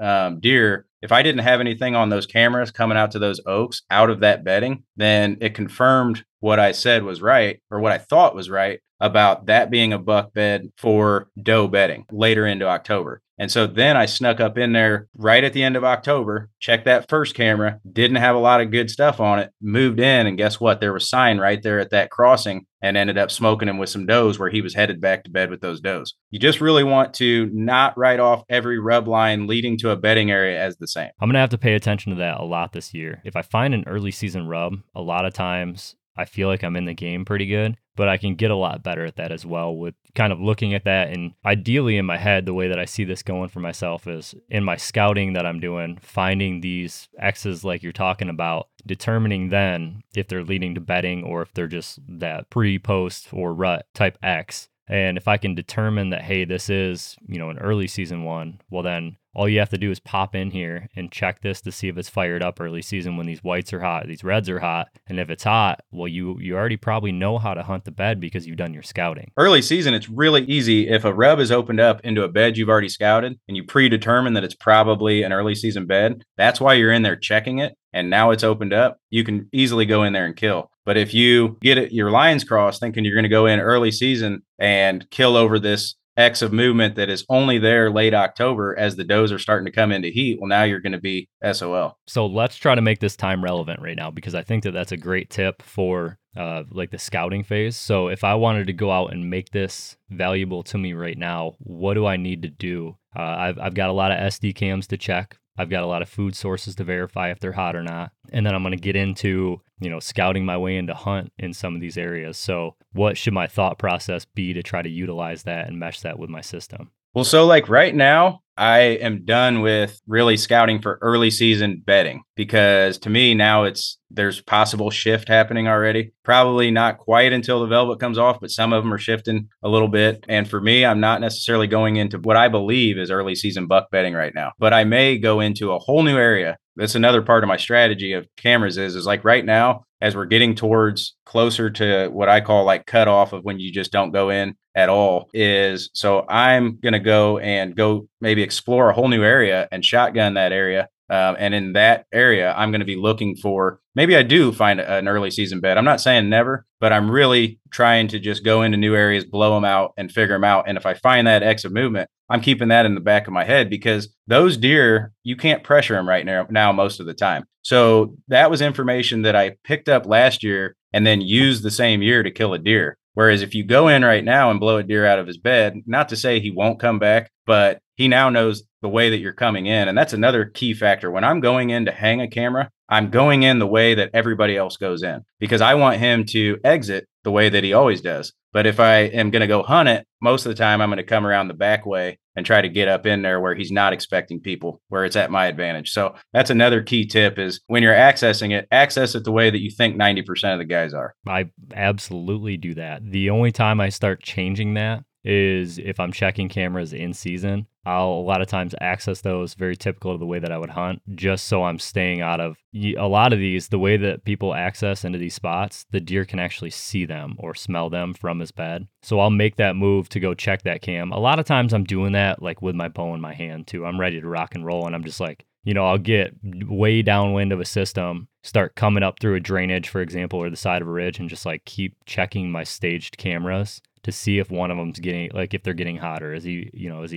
deer. If I didn't have anything on those cameras coming out to those oaks out of that bedding, then it confirmed what I said was right, or what I thought was right about that being a buck bed for doe bedding later into October. And so then I snuck up in there right at the end of October, checked that first camera, didn't have a lot of good stuff on it, moved in, and guess what? There was sign right there at that crossing and ended up smoking him with some does where he was headed back to bed with those does. You just really want to not write off every rub line leading to a bedding area as the same. I'm going to have to pay attention to that a lot this year. If I find an early season rub, a lot of times I feel like I'm in the game pretty good, but I can get a lot better at that as well with kind of looking at that. And ideally in my head, the way that I see this going for myself is in my scouting that I'm doing, finding these X's like you're talking about, determining then if they're leading to bedding or if they're just that pre-post or rut type X. And if I can determine that, hey, this is, you know, an early season one, well then all you have to do is pop in here and check this to see if it's fired up early season when these whites are hot, these reds are hot. And if it's hot, well, you already probably know how to hunt the bed because you've done your scouting. Early season, it's really easy. If a rub is opened up into a bed you've already scouted and you predetermine that it's probably an early season bed, that's why you're in there checking it. And now it's opened up, you can easily go in there and kill. But if you get it, your lines crossed thinking you're going to go in early season and kill over this X of movement that is only there late October as the does are starting to come into heat, well, now you're going to be SOL. So let's try to make this time relevant right now, because I think that that's a great tip for like the scouting phase. So if I wanted to go out and make this valuable to me right now, what do I need to do? I've got a lot of SD cams to check. I've got a lot of food sources to verify if they're hot or not. And then I'm going to get into, you know, scouting my way into hunt in some of these areas. So what should my thought process be to try to utilize that and mesh that with my system? Well, so like right now, I am done with really scouting for early season bedding, because to me now there's possible shift happening already. Probably not quite until the velvet comes off, but some of them are shifting a little bit. And for me, I'm not necessarily going into what I believe is early season buck bedding right now, but I may go into a whole new area. That's another part of my strategy of cameras is like right now, as we're getting towards closer to what I call like cutoff of when you just don't go in at all, is so I'm going to go maybe explore a whole new area and shotgun that area. And in that area, I'm going to be looking for, maybe I do find an early season bed. I'm not saying never, but I'm really trying to just go into new areas, blow them out and figure them out. And if I find that X of movement, I'm keeping that in the back of my head, because those deer, you can't pressure them right now most of the time. So that was information that I picked up last year and then used the same year to kill a deer. Whereas if you go in right now and blow a deer out of his bed, not to say he won't come back, but he now knows the way that you're coming in. And that's another key factor. When I'm going in to hang a camera, I'm going in the way that everybody else goes in, because I want him to exit the way that he always does. But if I am going to go hunt it, most of the time I'm going to come around the back way and try to get up in there where he's not expecting people, where it's at my advantage. So that's another key tip, is when you're accessing it, access it the way that you think 90% of the guys are. I absolutely do that. The only time I start changing that is if I'm checking cameras in season. I'll a lot of times access those, very typical to the way that I would hunt, just so I'm staying out of a lot of these. The way that people access into these spots, the deer can actually see them or smell them from his bed. So I'll make that move to go check that cam. A lot of times I'm doing that like with my bow in my hand too. I'm ready to rock and roll, and I'm just like, you know, I'll get way downwind of a system, start coming up through a drainage, for example, or the side of a ridge, and just like keep checking my staged cameras to see if one of them's getting, like if they're getting hotter. Is he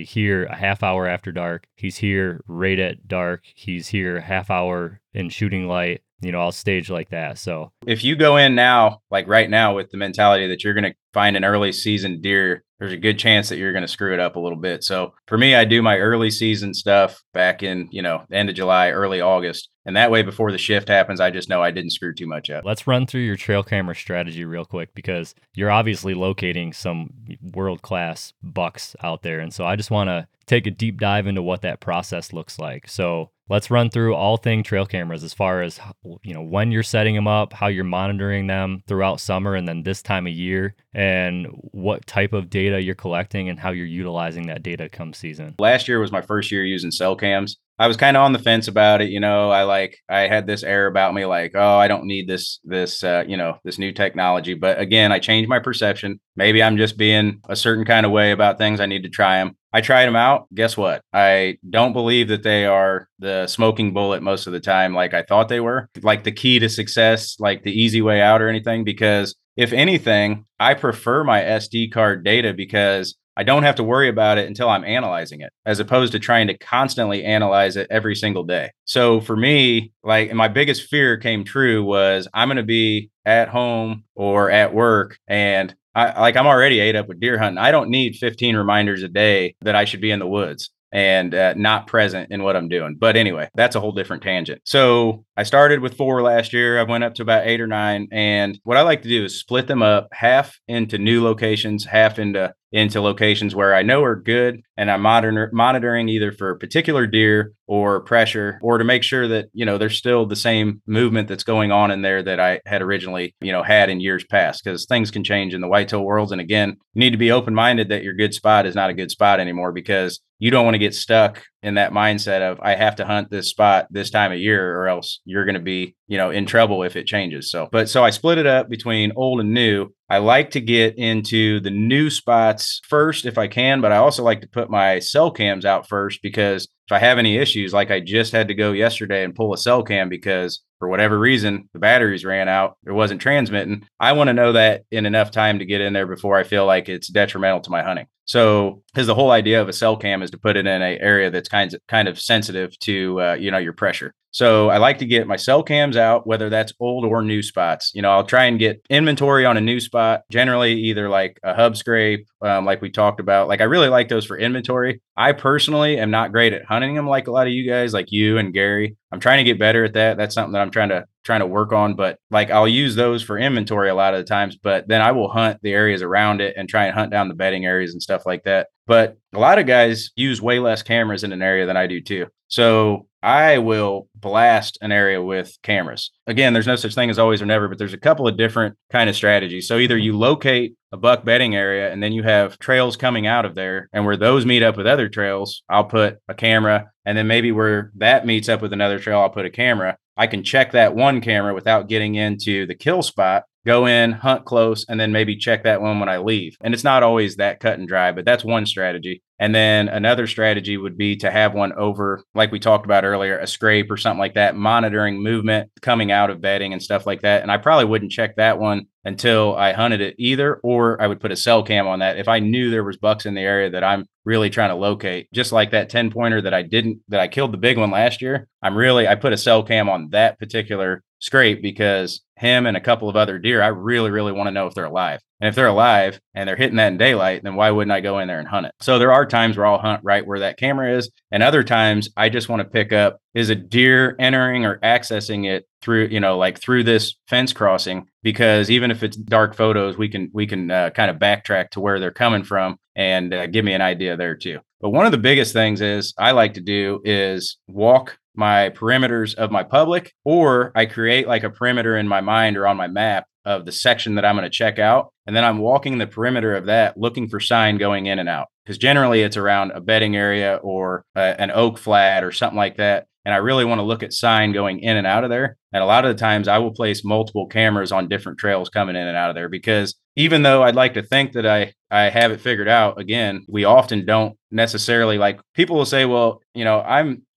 here a half hour after dark? He's here right at dark. He's here half hour in shooting light. You know, I'll stage like that. So if you go in now, like right now, with the mentality that you're going to find an early season deer, there's a good chance that you're going to screw it up a little bit. So for me, I do my early season stuff back in, you know, the end of July, early August. And that way, before the shift happens, I just know I didn't screw too much up. Let's run through your trail camera strategy real quick, because you're obviously locating some world-class bucks out there. And so I just want to take a deep dive into what that process looks like. So let's run through all thing trail cameras as far as, you know, when you're setting them up, how you're monitoring them throughout summer and then this time of year, and what type of data you're collecting and how you're utilizing that data come season. Last year was my first year using cell cams. I was kind of on the fence about it. You know, I had this air about me, like, oh, I don't need this new technology. But again, I changed my perception. Maybe I'm just being a certain kind of way about things. I need to try them. I tried them out. Guess what? I don't believe that they are the smoking bullet most of the time, like I thought they were, like the key to success, like the easy way out or anything, because if anything, I prefer my SD card data because I don't have to worry about it until I'm analyzing it, as opposed to trying to constantly analyze it every single day. So for me, like, my biggest fear came true was I'm going to be at home or at work, and I'm already ate up with deer hunting. I don't need 15 reminders a day that I should be in the woods and not present in what I'm doing. But anyway, that's a whole different tangent. So I started with 4 last year. I went up to about 8 or 9. And what I like to do is split them up half into new locations, half into locations where I know are good. And I'm monitoring either for particular deer or pressure, or to make sure that, you know, there's still the same movement that's going on in there that I had originally, you know, had in years past, because things can change in the whitetail world. And again, you need to be open-minded that your good spot is not a good spot anymore, because you don't want to get stuck in that mindset of, I have to hunt this spot this time of year, or else you're going to be, you know, in trouble if it changes. So I split it up between old and new. I like to get into the new spots first if I can, but I also like to put my cell cams out first, because if I have any issues, like I just had to go yesterday and pull a cell cam because for whatever reason, the batteries ran out. It wasn't transmitting. I want to know that in enough time to get in there before I feel like it's detrimental to my hunting. So, because the whole idea of a cell cam is to put it in an area that's kind of sensitive to, your pressure. So I like to get my cell cams out, whether that's old or new spots. You know, I'll try and get inventory on a new spot, generally either like a hub scrape, like we talked about. Like, I really like those for inventory. I personally am not great at hunting them like a lot of you guys, like you and Gary. I'm trying to get better at that. That's something that I'm trying to work on, but like, I'll use those for inventory a lot of the times, but then I will hunt the areas around it and try and hunt down the bedding areas and stuff like that. But a lot of guys use way less cameras in an area than I do too. So I will blast an area with cameras. Again, there's no such thing as always or never, but there's a couple of different kind of strategies. So either you locate a buck bedding area and then you have trails coming out of there, and where those meet up with other trails, I'll put a camera. And then maybe where that meets up with another trail, I'll put a camera. I can check that one camera without getting into the kill spot, go in, hunt close, and then maybe check that one when I leave. And it's not always that cut and dry, but that's one strategy. And then another strategy would be to have one over, like we talked about earlier, a scrape or something like that, monitoring movement coming out of bedding and stuff like that. And I probably wouldn't check that one until I hunted it either, or I would put a cell cam on that if I knew there was bucks in the area that I'm really trying to locate. Just like that 10 pointer that I killed the big one last year. I put a cell cam on that particular scrape because him and a couple of other deer, I really, really want to know if they're alive. And if they're alive and they're hitting that in daylight, then why wouldn't I go in there and hunt it? So there are times where I'll hunt right where that camera is. And other times I just want to pick up, is a deer entering or accessing it through, you know, like through this fence crossing, because even if it's dark photos, we can kind of backtrack to where they're coming from and give me an idea there too. But one of the biggest things is I like to do is walk my perimeters of my public, or I create like a perimeter in my mind or on my map of the section that I'm going to check out. And then I'm walking the perimeter of that, looking for sign going in and out, because generally it's around a bedding area or an oak flat or something like that. And I really want to look at sign going in and out of there. And a lot of the times I will place multiple cameras on different trails coming in and out of there, because even though I'd like to think that I have it figured out, again, we often don't necessarily. Like, people will say, well, you know,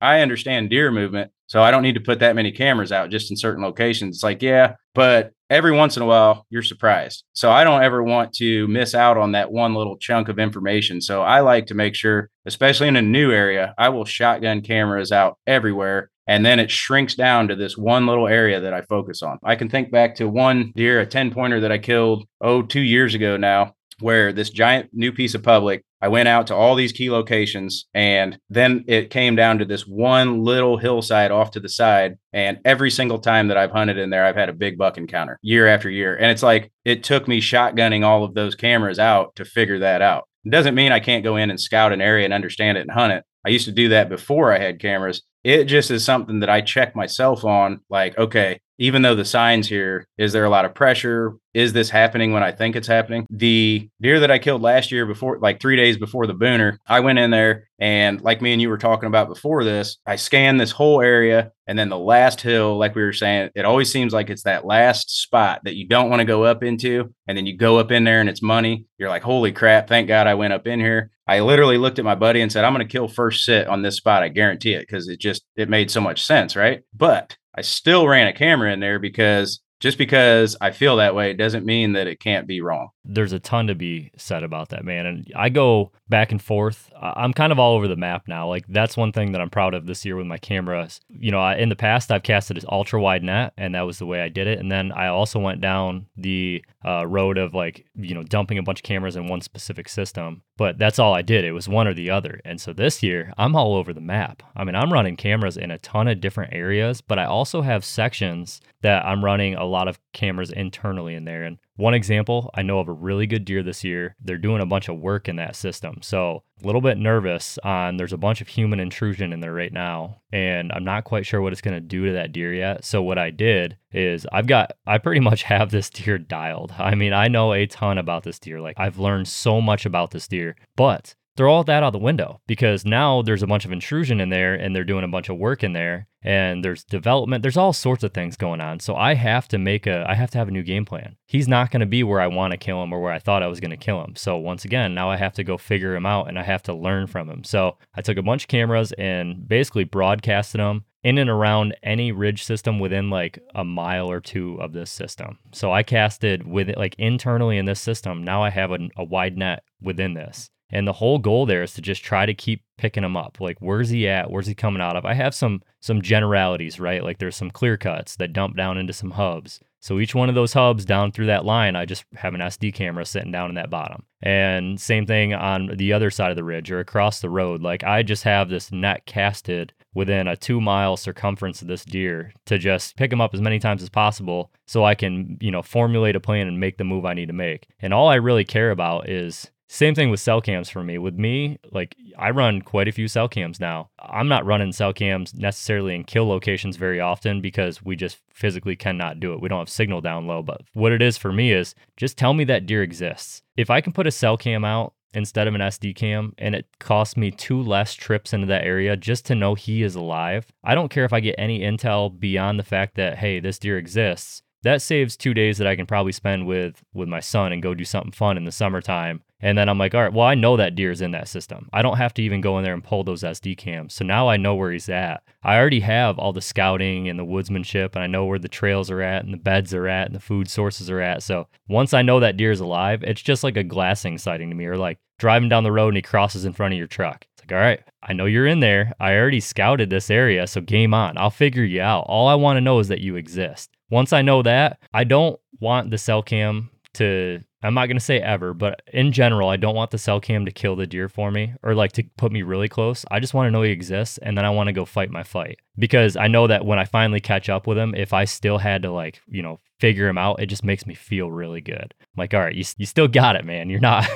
I understand deer movement, so I don't need to put that many cameras out just in certain locations. It's like, yeah, but every once in a while you're surprised. So I don't ever want to miss out on that one little chunk of information. So I like to make sure, especially in a new area, I will shotgun cameras out everywhere. And then it shrinks down to this one little area that I focus on. I can think back to one deer, a 10 pointer that I killed, 2 years ago now, where this giant new piece of public, I went out to all these key locations, and then it came down to this one little hillside off to the side. And every single time that I've hunted in there, I've had a big buck encounter year after year. And it's like, it took me shotgunning all of those cameras out to figure that out. It doesn't mean I can't go in and scout an area and understand it and hunt it. I used to do that before I had cameras. It just is something that I check myself on, like, okay, even though the sign's here, is there a lot of pressure? Is this happening when I think it's happening? The deer that I killed last year before, like 3 days before the booner, I went in there and like me and you were talking about before this, I scanned this whole area. And then the last hill, like we were saying, it always seems like it's that last spot that you don't want to go up into. And then you go up in there and it's money. You're like, holy crap, thank God I went up in here. I literally looked at my buddy and said, I'm going to kill first sit on this spot. I guarantee it. Cause it made so much sense. Right. But I still ran a camera in there because just because I feel that way doesn't mean that it can't be wrong. There's a ton to be said about that, man. And I go back and forth. I'm kind of all over the map now. Like, that's one thing that I'm proud of this year with my cameras. You know, in the past, I've casted an ultra wide net, and that was the way I did it. And then I also went down the road of, like, you know, dumping a bunch of cameras in one specific system. But that's all I did. It was one or the other. And so this year, I'm all over the map. I mean, I'm running cameras in a ton of different areas, but I also have sections that I'm running a lot of cameras internally in there. And one example, I know of a really good deer this year. They're doing a bunch of work in that system. So a little bit nervous on there's a bunch of human intrusion in there right now. And I'm not quite sure what it's going to do to that deer yet. So what I did is I pretty much have this deer dialed. I mean, I know a ton about this deer. Like, I've learned so much about this deer, but throw all that out the window because now there's a bunch of intrusion in there and they're doing a bunch of work in there and there's development. There's all sorts of things going on. So I have to have a new game plan. He's not going to be where I want to kill him or where I thought I was going to kill him. So once again, now I have to go figure him out and I have to learn from him. So I took a bunch of cameras and basically broadcasted them in and around any ridge system within like a mile or two of this system. So I casted with it like internally in this system. Now I have a wide net within this. And the whole goal there is to just try to keep picking him up. Like, where's he at? Where's he coming out of? I have some generalities, right? Like, there's some clear cuts that dump down into some hubs. So each one of those hubs down through that line, I just have an SD camera sitting down in that bottom. And same thing on the other side of the ridge or across the road. Like, I just have this net casted within a 2 mile circumference of this deer to just pick him up as many times as possible so I can, you know, formulate a plan and make the move I need to make. And all I really care about is... Same thing with cell cams for me. With me, like, I run quite a few cell cams now. I'm not running cell cams necessarily in kill locations very often because we just physically cannot do it. We don't have signal down low. But what it is for me is just tell me that deer exists. If I can put a cell cam out instead of an SD cam and it costs me 2 less trips into that area just to know he is alive, I don't care if I get any intel beyond the fact that, hey, this deer exists. That saves 2 days that I can probably spend with my son and go do something fun in the summertime. And then I'm like, all right, well, I know that deer's in that system. I don't have to even go in there and pull those SD cams. So now I know where he's at. I already have all the scouting and the woodsmanship, and I know where the trails are at and the beds are at and the food sources are at. So once I know that deer's alive, it's just like a glassing sighting to me, or like driving down the road and he crosses in front of your truck. It's like, all right, I know you're in there. I already scouted this area, so game on. I'll figure you out. All I want to know is that you exist. Once I know that, I don't want the cell cam to... I'm not going to say ever, but in general, I don't want the cell cam to kill the deer for me or like to put me really close. I just want to know he exists, and then I want to go fight my fight because I know that when I finally catch up with him, if I still had to, like, you know, figure him out, it just makes me feel really good. I'm like, all right, you still got it, man. You're not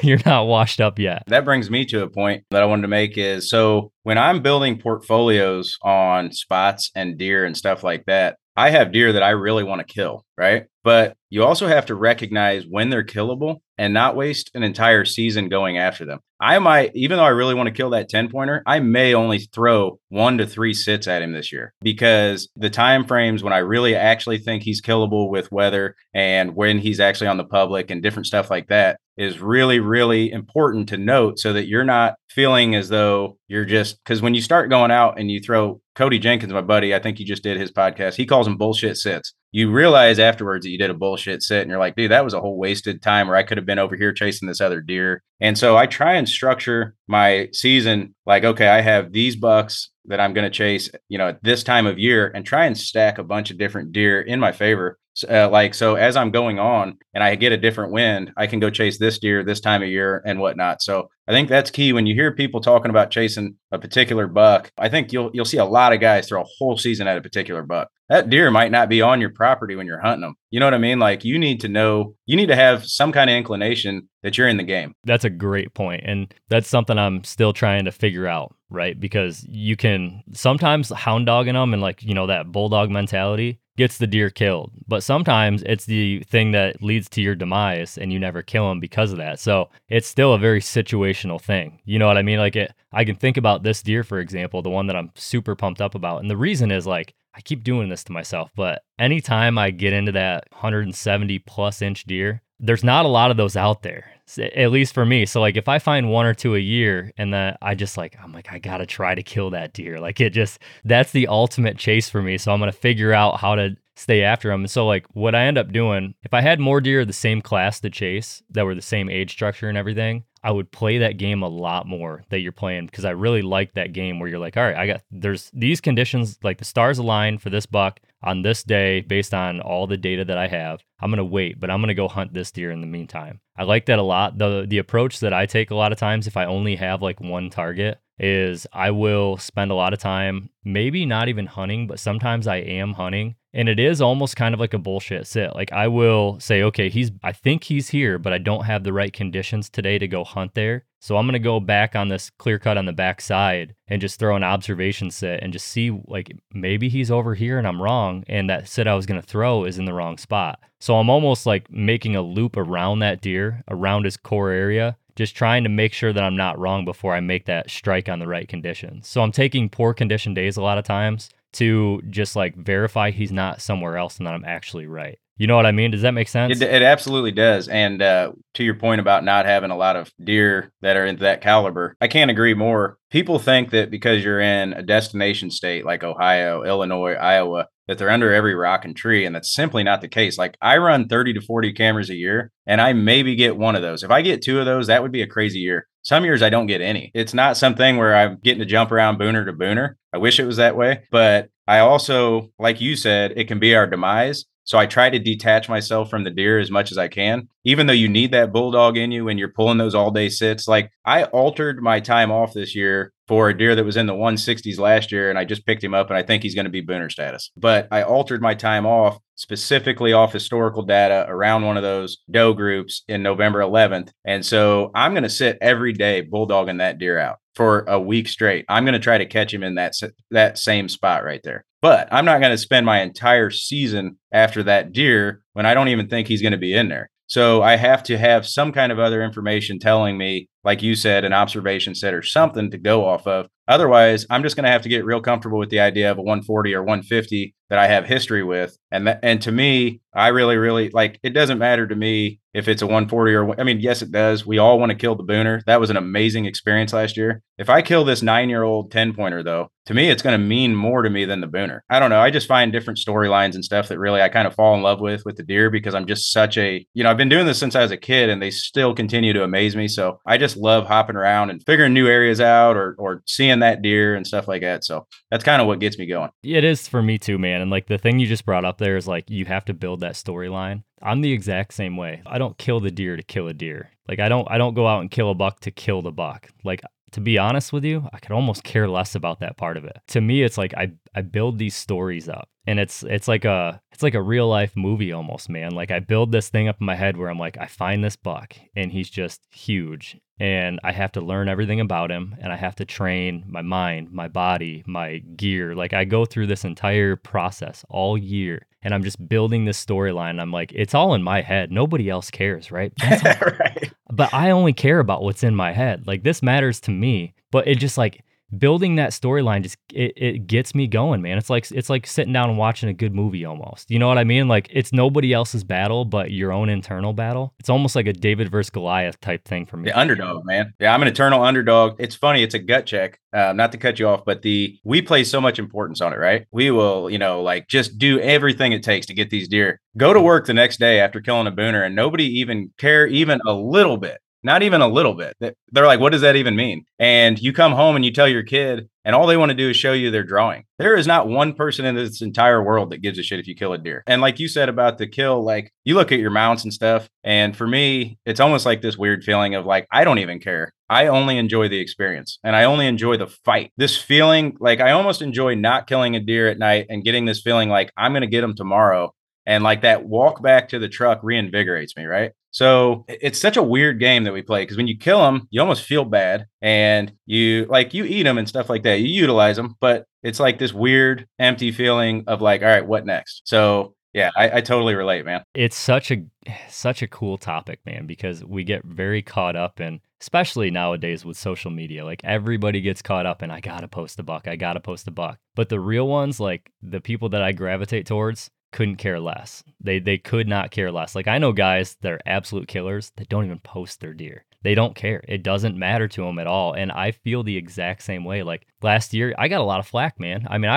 washed up yet. That brings me to a point that I wanted to make is, so when I'm building portfolios on spots and deer and stuff like that, I have deer that I really want to kill, right? But you also have to recognize when they're killable and not waste an entire season going after them. I might, even though I really want to kill that 10-pointer, I may only throw 1 to 3 sits at him this year because the time frames when I really actually think he's killable with weather and when he's actually on the public and different stuff like that is really, really important to note so that you're not feeling as though you're just, because when you start going out and you throw Cody Jenkins, my buddy, I think he just did his podcast. He calls them bullshit sits. You realize afterwards that you did a bullshit sit and you're like, dude, that was a whole wasted time where I could have been over here chasing this other deer. And so I try and structure my season like, okay, I have these bucks that I'm going to chase, you know, at this time of year, and try and stack a bunch of different deer in my favor. So as I'm going on and I get a different wind, I can go chase this deer this time of year and whatnot. So I think that's key. When you hear people talking about chasing a particular buck, I think you'll see a lot of guys throw a whole season at a particular buck. That deer might not be on your property when you're hunting them. You know what I mean? Like, you need to know, you need to have some kind of inclination that you're in the game. That's a great point. And that's something I'm still trying to figure out, right? Because you can sometimes hound dogging them and like, you know, that bulldog mentality gets the deer killed. But sometimes it's the thing that leads to your demise and you never kill them because of that. So it's still a very situational thing. You know what I mean? Like I can think about this deer, for example, the one that I'm super pumped up about. And the reason is like, I keep doing this to myself, but anytime I get into that 170 plus inch deer, there's not a lot of those out there, at least for me. So like if I find one or two a year and then I just like, I'm like, I got to try to kill that deer. Like it just, that's the ultimate chase for me. So I'm going to figure out how to stay after them. And so like what I end up doing, if I had more deer of the same class to chase that were the same age structure and everything, I would play that game a lot more that you're playing, because I really like that game where you're like, all right, there's these conditions, like the stars align for this buck on this day based on all the data that I have. I'm going to wait, but I'm going to go hunt this deer in the meantime. I like that a lot. The approach that I take a lot of times, if I only have like one target, is I will spend a lot of time maybe not even hunting, but sometimes I am hunting. And it is almost kind of like a bullshit sit. Like I will say, okay, I think he's here, but I don't have the right conditions today to go hunt there. So I'm going to go back on this clear cut on the back side and just throw an observation sit and just see like, maybe he's over here and I'm wrong. And that sit I was going to throw is in the wrong spot. So I'm almost like making a loop around that deer, around his core area, just trying to make sure that I'm not wrong before I make that strike on the right conditions. So I'm taking poor condition days a lot of times to just like verify he's not somewhere else and that I'm actually right. You know what I mean? Does that make sense? It absolutely does. And to your point about not having a lot of deer that are into that caliber, I can't agree more. People think that because you're in a destination state like Ohio, Illinois, Iowa, that they're under every rock and tree. And that's simply not the case. Like I run 30 to 40 cameras a year and I maybe get one of those. If I get two of those, that would be a crazy year. Some years I don't get any. It's not something where I'm getting to jump around booner to booner. I wish it was that way. But I also, like you said, it can be our demise. So I try to detach myself from the deer as much as I can, even though you need that bulldog in you and you're pulling those all day sits. Like I altered my time off this year for a deer that was in the 160s last year, and I just picked him up, and I think he's going to be booner status. But I altered my time off specifically off historical data around one of those doe groups in November 11th. And so I'm going to sit every day bulldogging that deer out for a week straight. I'm going to try to catch him in that same spot right there. But I'm not going to spend my entire season after that deer when I don't even think he's going to be in there. So I have to have some kind of other information telling me, like you said, an observation set or something to go off of. Otherwise, I'm just going to have to get real comfortable with the idea of a 140 or 150 that I have history with. And to me, I really, really like, it doesn't matter to me if it's a 140 or, I mean, yes, it does. We all want to kill the booner. That was an amazing experience last year. If I kill this 9-year-old 10 pointer though, to me, it's going to mean more to me than the booner. I don't know. I just find different storylines and stuff that really I kind of fall in love with the deer, because I'm just such a, you know, I've been doing this since I was a kid and they still continue to amaze me. So I just love hopping around and figuring new areas out or seeing that deer and stuff like that. So that's kind of what gets me going. It is for me too, man. And like the thing you just brought up there is like, you have to build that storyline. I'm the exact same way. I don't kill the deer to kill a deer. Like I don't go out and kill a buck to kill the buck. Like, to be honest with you, I could almost care less about that part of it. To me, it's like I build these stories up, and it's like a real life movie almost, man. Like I build this thing up in my head where I'm like, I find this buck and he's just huge, and I have to learn everything about him, and I have to train my mind, my body, my gear. Like I go through this entire process all year, and I'm just building this storyline. I'm like, it's all in my head. Nobody else cares, right? That's all. Right. But I only care about what's in my head. Like this matters to me, but it just like building that storyline just it gets me going, man. It's like sitting down and watching a good movie almost. You know what I mean? Like it's nobody else's battle, but your own internal battle. It's almost like a David versus Goliath type thing for me. The underdog, man. Yeah, I'm an eternal underdog. It's funny. It's a gut check. Not to cut you off, but we place so much importance on it, right? We will, you know, like just do everything it takes to get these deer. Go to work the next day after killing a booner, and nobody even care even a little bit. Not even a little bit. They're like, what does that even mean? And you come home and you tell your kid, and all they want to do is show you their drawing. There is not one person in this entire world that gives a shit if you kill a deer. And like you said about the kill, like you look at your mounts and stuff. And for me, it's almost like this weird feeling of like, I don't even care. I only enjoy the experience, and I only enjoy the fight. This feeling like I almost enjoy not killing a deer at night and getting this feeling like I'm going to get them tomorrow. And like that walk back to the truck reinvigorates me, right? So it's such a weird game that we play, because when you kill them, you almost feel bad, and you eat them and stuff like that. You utilize them, but it's like this weird empty feeling of like, all right, what next? So yeah, I totally relate, man. It's such a cool topic, man, because we get very caught up in, especially nowadays with social media, like everybody gets caught up in, I got to post a buck. I got to post a buck. But the real ones, like the people that I gravitate towards, couldn't care less. They could not care less. Like I know guys that are absolute killers that don't even post their deer. They don't care. It doesn't matter to them at all. And I feel the exact same way. Like last year, I got a lot of flack, man. I mean,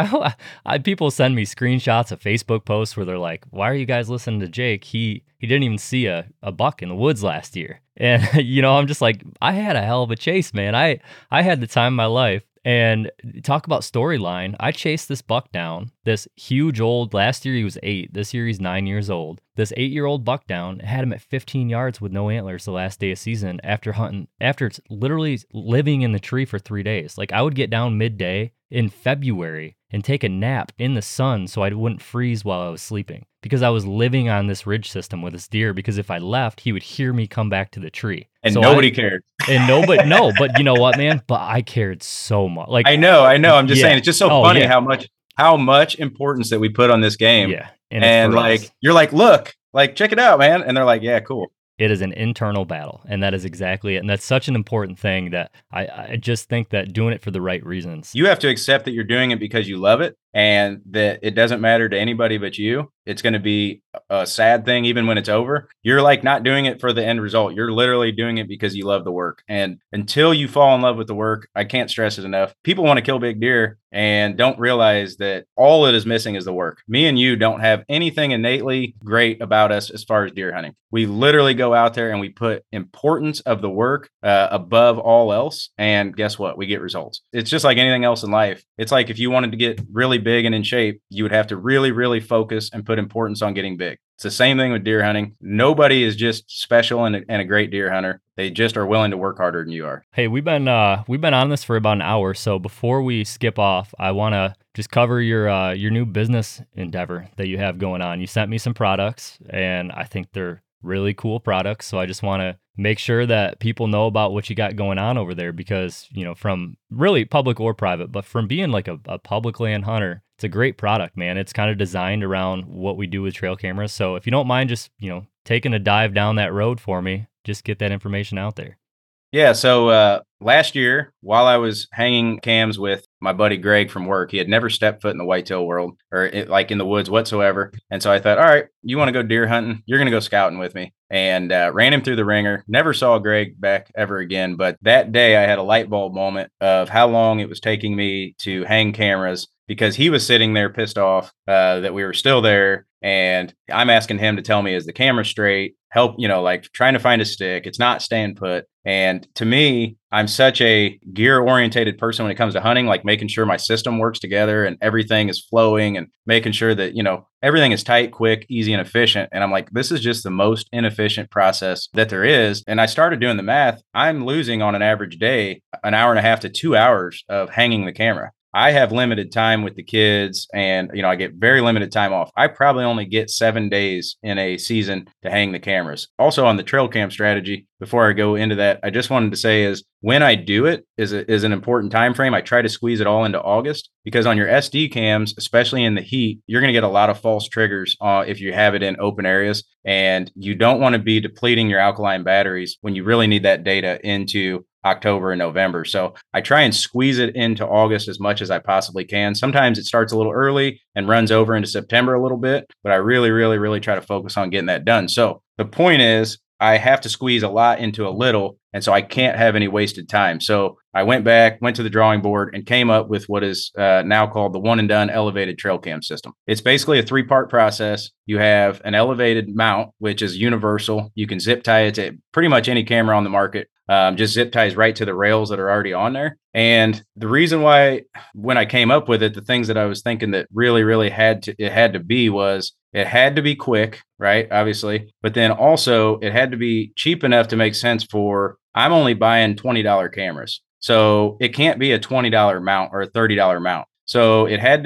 I people send me screenshots of Facebook posts where they're like, why are you guys listening to Jake? He didn't even see a buck in the woods last year. And, you know, I'm just like, I had a hell of a chase, man. I had the time of my life. And talk about storyline. I chased this buck down, this huge old, last year he was 8, this year he's 9 years old. This 8-year-old buck down, had him at 15 yards with no antlers the last day of season after hunting, after it's literally living in the tree for 3 days. Like I would get down midday in February and take a nap in the sun so I wouldn't freeze while I was sleeping, because I was living on this ridge system with this deer, because if I left, he would hear me come back to the tree. And so nobody cared. And nobody, no, but you know what, man? But I cared so much. Like I know. I'm just saying, it's just so funny how much importance that we put on this game. Yeah. And like, you're like, look, like, check it out, man. And they're like, yeah, cool. It is an internal battle, and that is exactly it. And that's such an important thing that I just think that doing it for the right reasons. You have to accept that you're doing it because you love it, and that it doesn't matter to anybody but you. It's going to be a sad thing even when it's over. You're like not doing it for the end result. You're literally doing it because you love the work. And until you fall in love with the work, I can't stress it enough. People want to kill big deer and don't realize that all it is missing is the work. Me and you don't have anything innately great about us as far as deer hunting. We literally go out there and we put importance of the work above all else. And guess what? We get results. It's just like anything else in life. It's like if you wanted to get really big and in shape, you would have to really, really focus and put importance on getting big. It's the same thing with deer hunting. Nobody is just special and a great deer hunter. They just are willing to work harder than you are. Hey, we've been on this for about an hour. So before we skip off, I want to just cover your new business endeavor that you have going on. You sent me some products, and I think they're really cool products. So I just want to make sure that people know about what you got going on over there, because, you know, from really public or private, but from being like a public land hunter, it's a great product, man. It's kind of designed around what we do with trail cameras. So if you don't mind just, you know, taking a dive down that road for me, just get that information out there. Yeah. So last year, while I was hanging cams with my buddy Greg from work, he had never stepped foot in the whitetail world or like in the woods whatsoever. And so I thought, all right, you want to go deer hunting? You're going to go scouting with me. And ran him through the ringer. Never saw Greg back ever again. But that day I had a light bulb moment of how long it was taking me to hang cameras, because he was sitting there pissed off that we were still there. And I'm asking him to tell me, is the camera straight? Help, you know, like trying to find a stick. It's not staying put. And to me, I'm such a gear oriented person when it comes to hunting, like making sure my system works together and everything is flowing and making sure that, you know, everything is tight, quick, easy, and efficient. And I'm like, this is just the most inefficient process that there is. And I started doing the math. I'm losing on an average day, an hour and a half to 2 hours of hanging the camera. I have limited time with the kids, and, you know, I get very limited time off. I probably only get 7 days in a season to hang the cameras. Also on the trail cam strategy, before I go into that, I just wanted to say is when I do it is an important time frame. I try to squeeze it all into August, because on your SD cams, especially in the heat, you're going to get a lot of false triggers if you have it in open areas, and you don't want to be depleting your alkaline batteries when you really need that data into October and November. So I try and squeeze it into August as much as I possibly can. Sometimes it starts a little early and runs over into September a little bit, but I really, really, really try to focus on getting that done. So the point is, I have to squeeze a lot into a little, and so I can't have any wasted time. So I went back, went to the drawing board, and came up with what is now called the one and done elevated trail cam system. It's basically a 3-part process. You have an elevated mount, which is universal. You can zip tie it to pretty much any camera on the market. Just zip ties right to the rails that are already on there. And the reason why, when I came up with it, the things that I was thinking that really, really was it had to be quick, right? Obviously, but then also it had to be cheap enough to make sense for, I'm only buying $20 cameras. So it can't be a $20 mount or a $30 mount. So it had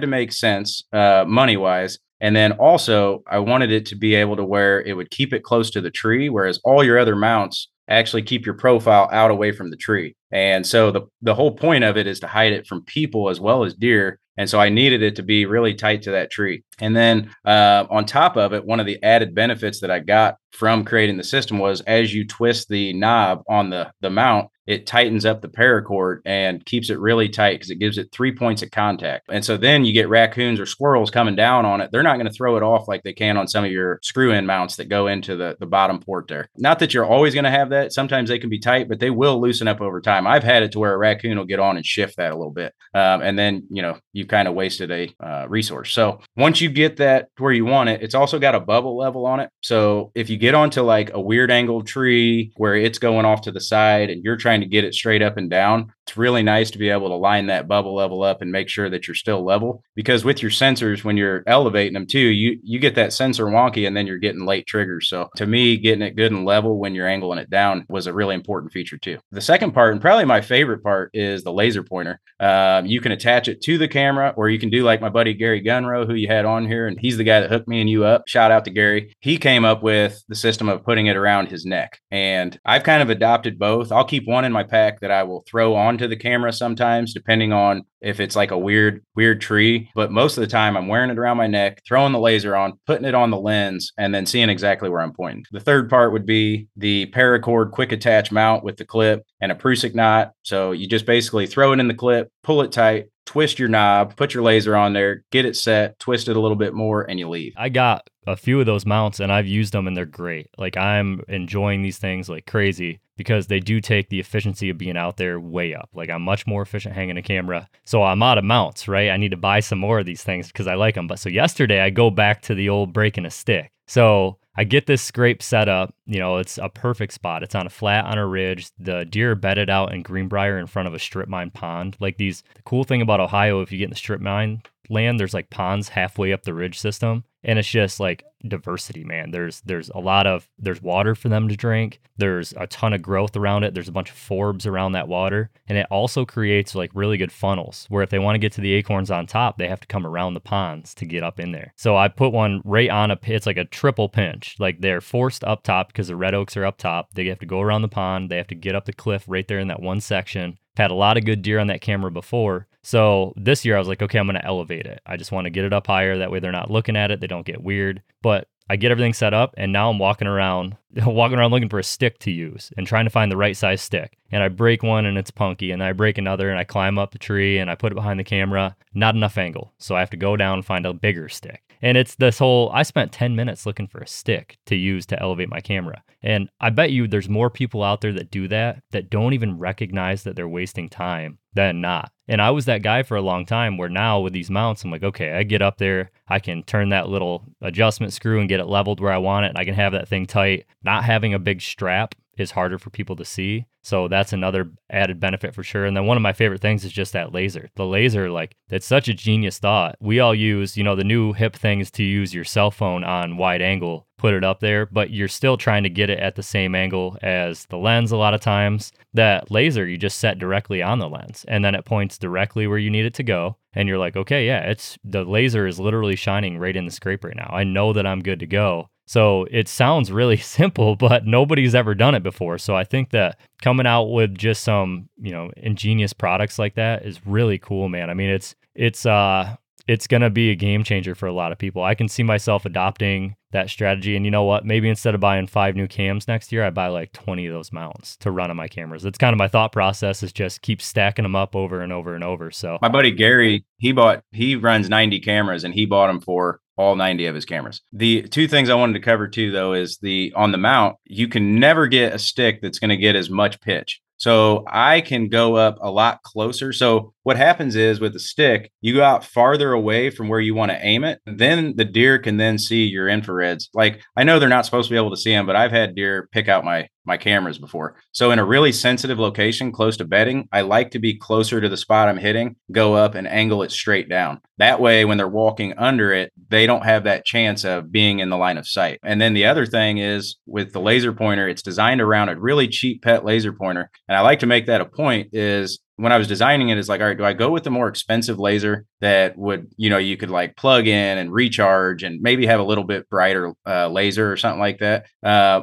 to make sense money wise. And then also I wanted it to be able to where it would keep it close to the tree, whereas all your other mounts actually keep your profile out away from the tree. And so the whole point of it is to hide it from people as well as deer. And so I needed it to be really tight to that tree. And then on top of it, one of the added benefits that I got from creating the system was as you twist the knob on the mount, it tightens up the paracord and keeps it really tight because it gives it 3 points of contact. And so then you get raccoons or squirrels coming down on it. They're not going to throw it off like they can on some of your screw-in mounts that go into the bottom port there. Not that you're always going to have that. Sometimes they can be tight, but they will loosen up over time. I've had it to where a raccoon will get on and shift that a little bit. And then, you know, you kind of wasted a resource. So once you get that where you want it, it's also got a bubble level on it. So if you get onto like a weird angled tree where it's going off to the side and you're trying to get it straight up and down, it's really nice to be able to line that bubble level up and make sure that you're still level, because with your sensors, when you're elevating them too, you get that sensor wonky and then you're getting late triggers. So to me, getting it good and level when you're angling it down was a really important feature too. The second part, and probably my favorite part, is the laser pointer. You can attach it to the camera, or you can do like my buddy Gary Gunrow, who you had on here, and he's the guy that hooked me and you up. Shout out to Gary. He came up with the system of putting it around his neck, and I've kind of adopted both. I'll keep one in my pack that I will throw onto the camera sometimes, depending on if it's like a weird tree. But most of the time I'm wearing it around my neck, throwing the laser on, putting it on the lens, and then seeing exactly where I'm pointing. The third part would be the paracord quick attach mount with the clip and a prusik knot. So you just basically throw it in the clip, pull it tight, twist your knob, put your laser on there, get it set, twist it a little bit more, and you leave. I got a few of those mounts and I've used them and they're great. Like, I'm enjoying these things like crazy because they do take the efficiency of being out there way up. Like, I'm much more efficient hanging a camera. So I'm out of mounts, right? I need to buy some more of these things because I like them. But so yesterday I go back to the old breaking a stick. So I get this scrape set up. You know, it's a perfect spot. It's on a flat on a ridge. The deer are bedded out in greenbrier in front of a strip mine pond. Like, these, the cool thing about Ohio, if you get in the strip mine land, there's like ponds halfway up the ridge system. And it's just like diversity, man. There's a lot of, there's water for them to drink. There's a ton of growth around it. There's a bunch of forbs around that water. And it also creates like really good funnels where if they want to get to the acorns on top, they have to come around the ponds to get up in there. So I put one right on a, it's like a triple pinch. Like, they're forced up top because the red oaks are up top. They have to go around the pond. They have to get up the cliff right there in that one section. Had a lot of good deer on that camera before. So this year I was like, okay, I'm going to elevate it. I just want to get it up higher. That way they're not looking at it. They don't get weird. But I get everything set up, and now I'm walking around looking for a stick to use and trying to find the right size stick. And I break one and it's punky, and I break another and I climb up the tree and I put it behind the camera. Not enough angle. So I have to go down and find a bigger stick. And it's this whole, I spent 10 minutes looking for a stick to use to elevate my camera. And I bet you there's more people out there that do that, that don't even recognize that they're wasting time than not. And I was that guy for a long time where now with these mounts, I'm like, okay, I get up there, I can turn that little adjustment screw and get it leveled where I want it. And I can have that thing tight. Not having a big strap is harder for people to see. So that's another added benefit for sure. And then one of my favorite things is just that laser. The laser, like, it's such a genius thought. We all use, you know, the new hip thing is to use your cell phone on wide angle, put it up there, but you're still trying to get it at the same angle as the lens a lot of times. That laser, you just set directly on the lens, and then it points directly where you need it to go. And you're like, okay, yeah, it's, the laser is literally shining right in the scrape right now. I know that I'm good to go. So it sounds really simple, but nobody's ever done it before. So I think that coming out with just some, you know, ingenious products like that is really cool, man. I mean, it's going to be a game changer for a lot of people. I can see myself adopting that strategy. And you know what? Maybe instead of buying 5 new cams next year, I buy like 20 of those mounts to run on my cameras. That's kind of my thought process, is just keep stacking them up over and over and over. So my buddy Gary, he runs 90 cameras, and he bought them for all 90 of his cameras. The two things I wanted to cover too, though, is on the mount, you can never get a stick that's going to get as much pitch. So I can go up a lot closer. So what happens is with the stick, you go out farther away from where you want to aim it. Then the deer can then see your infrareds. Like, I know they're not supposed to be able to see them, but I've had deer pick out my cameras before. So in a really sensitive location, close to bedding, I like to be closer to the spot I'm hitting, go up and angle it straight down. That way, when they're walking under it, they don't have that chance of being in the line of sight. And then the other thing is with the laser pointer, it's designed around a really cheap pet laser pointer. And I like to make that a point, is when I was designing it, it's like, all right, do I go with the more expensive laser that would, you know, you could like plug in and recharge and maybe have a little bit brighter laser or something like that?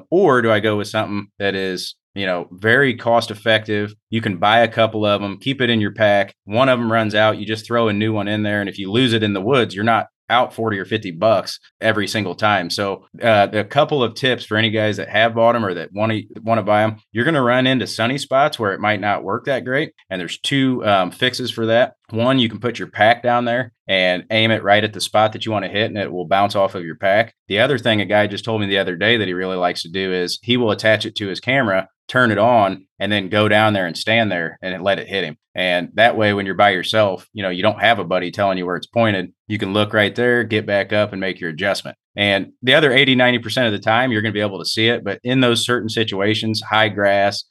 Or do I go with something that is, you know, very cost effective? You can buy a couple of them, keep it in your pack. One of them runs out, you just throw a new one in there. And if you lose it in the woods, you're not out $40 or $50 every single time. So a couple of tips for any guys that have bought them or that want to buy them: you're going to run into sunny spots where it might not work that great. And there's two fixes for that. One, you can put your pack down there and aim it right at the spot that you want to hit, and it will bounce off of your pack. The other thing a guy just told me the other day that he really likes to do is he will attach it to his camera, turn it on, and then go down there and stand there and let it hit him. And that way, when you're by yourself, you know, you don't have a buddy telling you where it's pointed. You can look right there, get back up and make your adjustment. And the other 80, 90% of the time, you're going to be able to see it. But in those certain situations, high grass,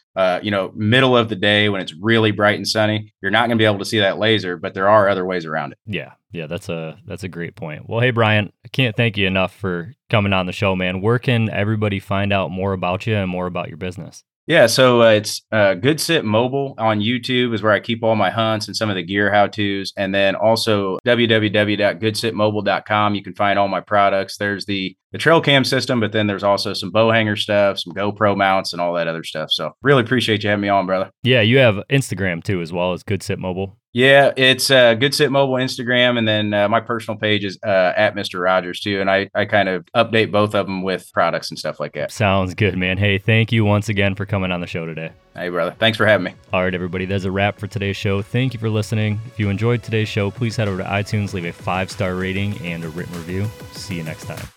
you know, middle of the day when it's really bright and sunny, you're not going to be able to see that laser, but there are other ways around it. Yeah. Yeah. That's a great point. Well, hey, Brian, I can't thank you enough for coming on the show, man. Where can everybody find out more about you and more about your business? Yeah, so it's Good Sit Mobile on YouTube is where I keep all my hunts and some of the gear how-tos. And then also www.goodsitmobile.com. You can find all my products. There's the trail cam system, but then there's also some bow hanger stuff, some GoPro mounts and all that other stuff. So really appreciate you having me on, brother. Yeah, you have Instagram too, as well as Good Sit Mobile. Yeah, it's Good Sit Mobile Instagram. And then my personal page is at Mr. Rogers too. And I kind of update both of them with products and stuff like that. Sounds good, man. Hey, thank you once again for coming on the show today. Hey, brother. Thanks for having me. All right, everybody. That's a wrap for today's show. Thank you for listening. If you enjoyed today's show, please head over to iTunes, leave a 5-star rating and a written review. See you next time.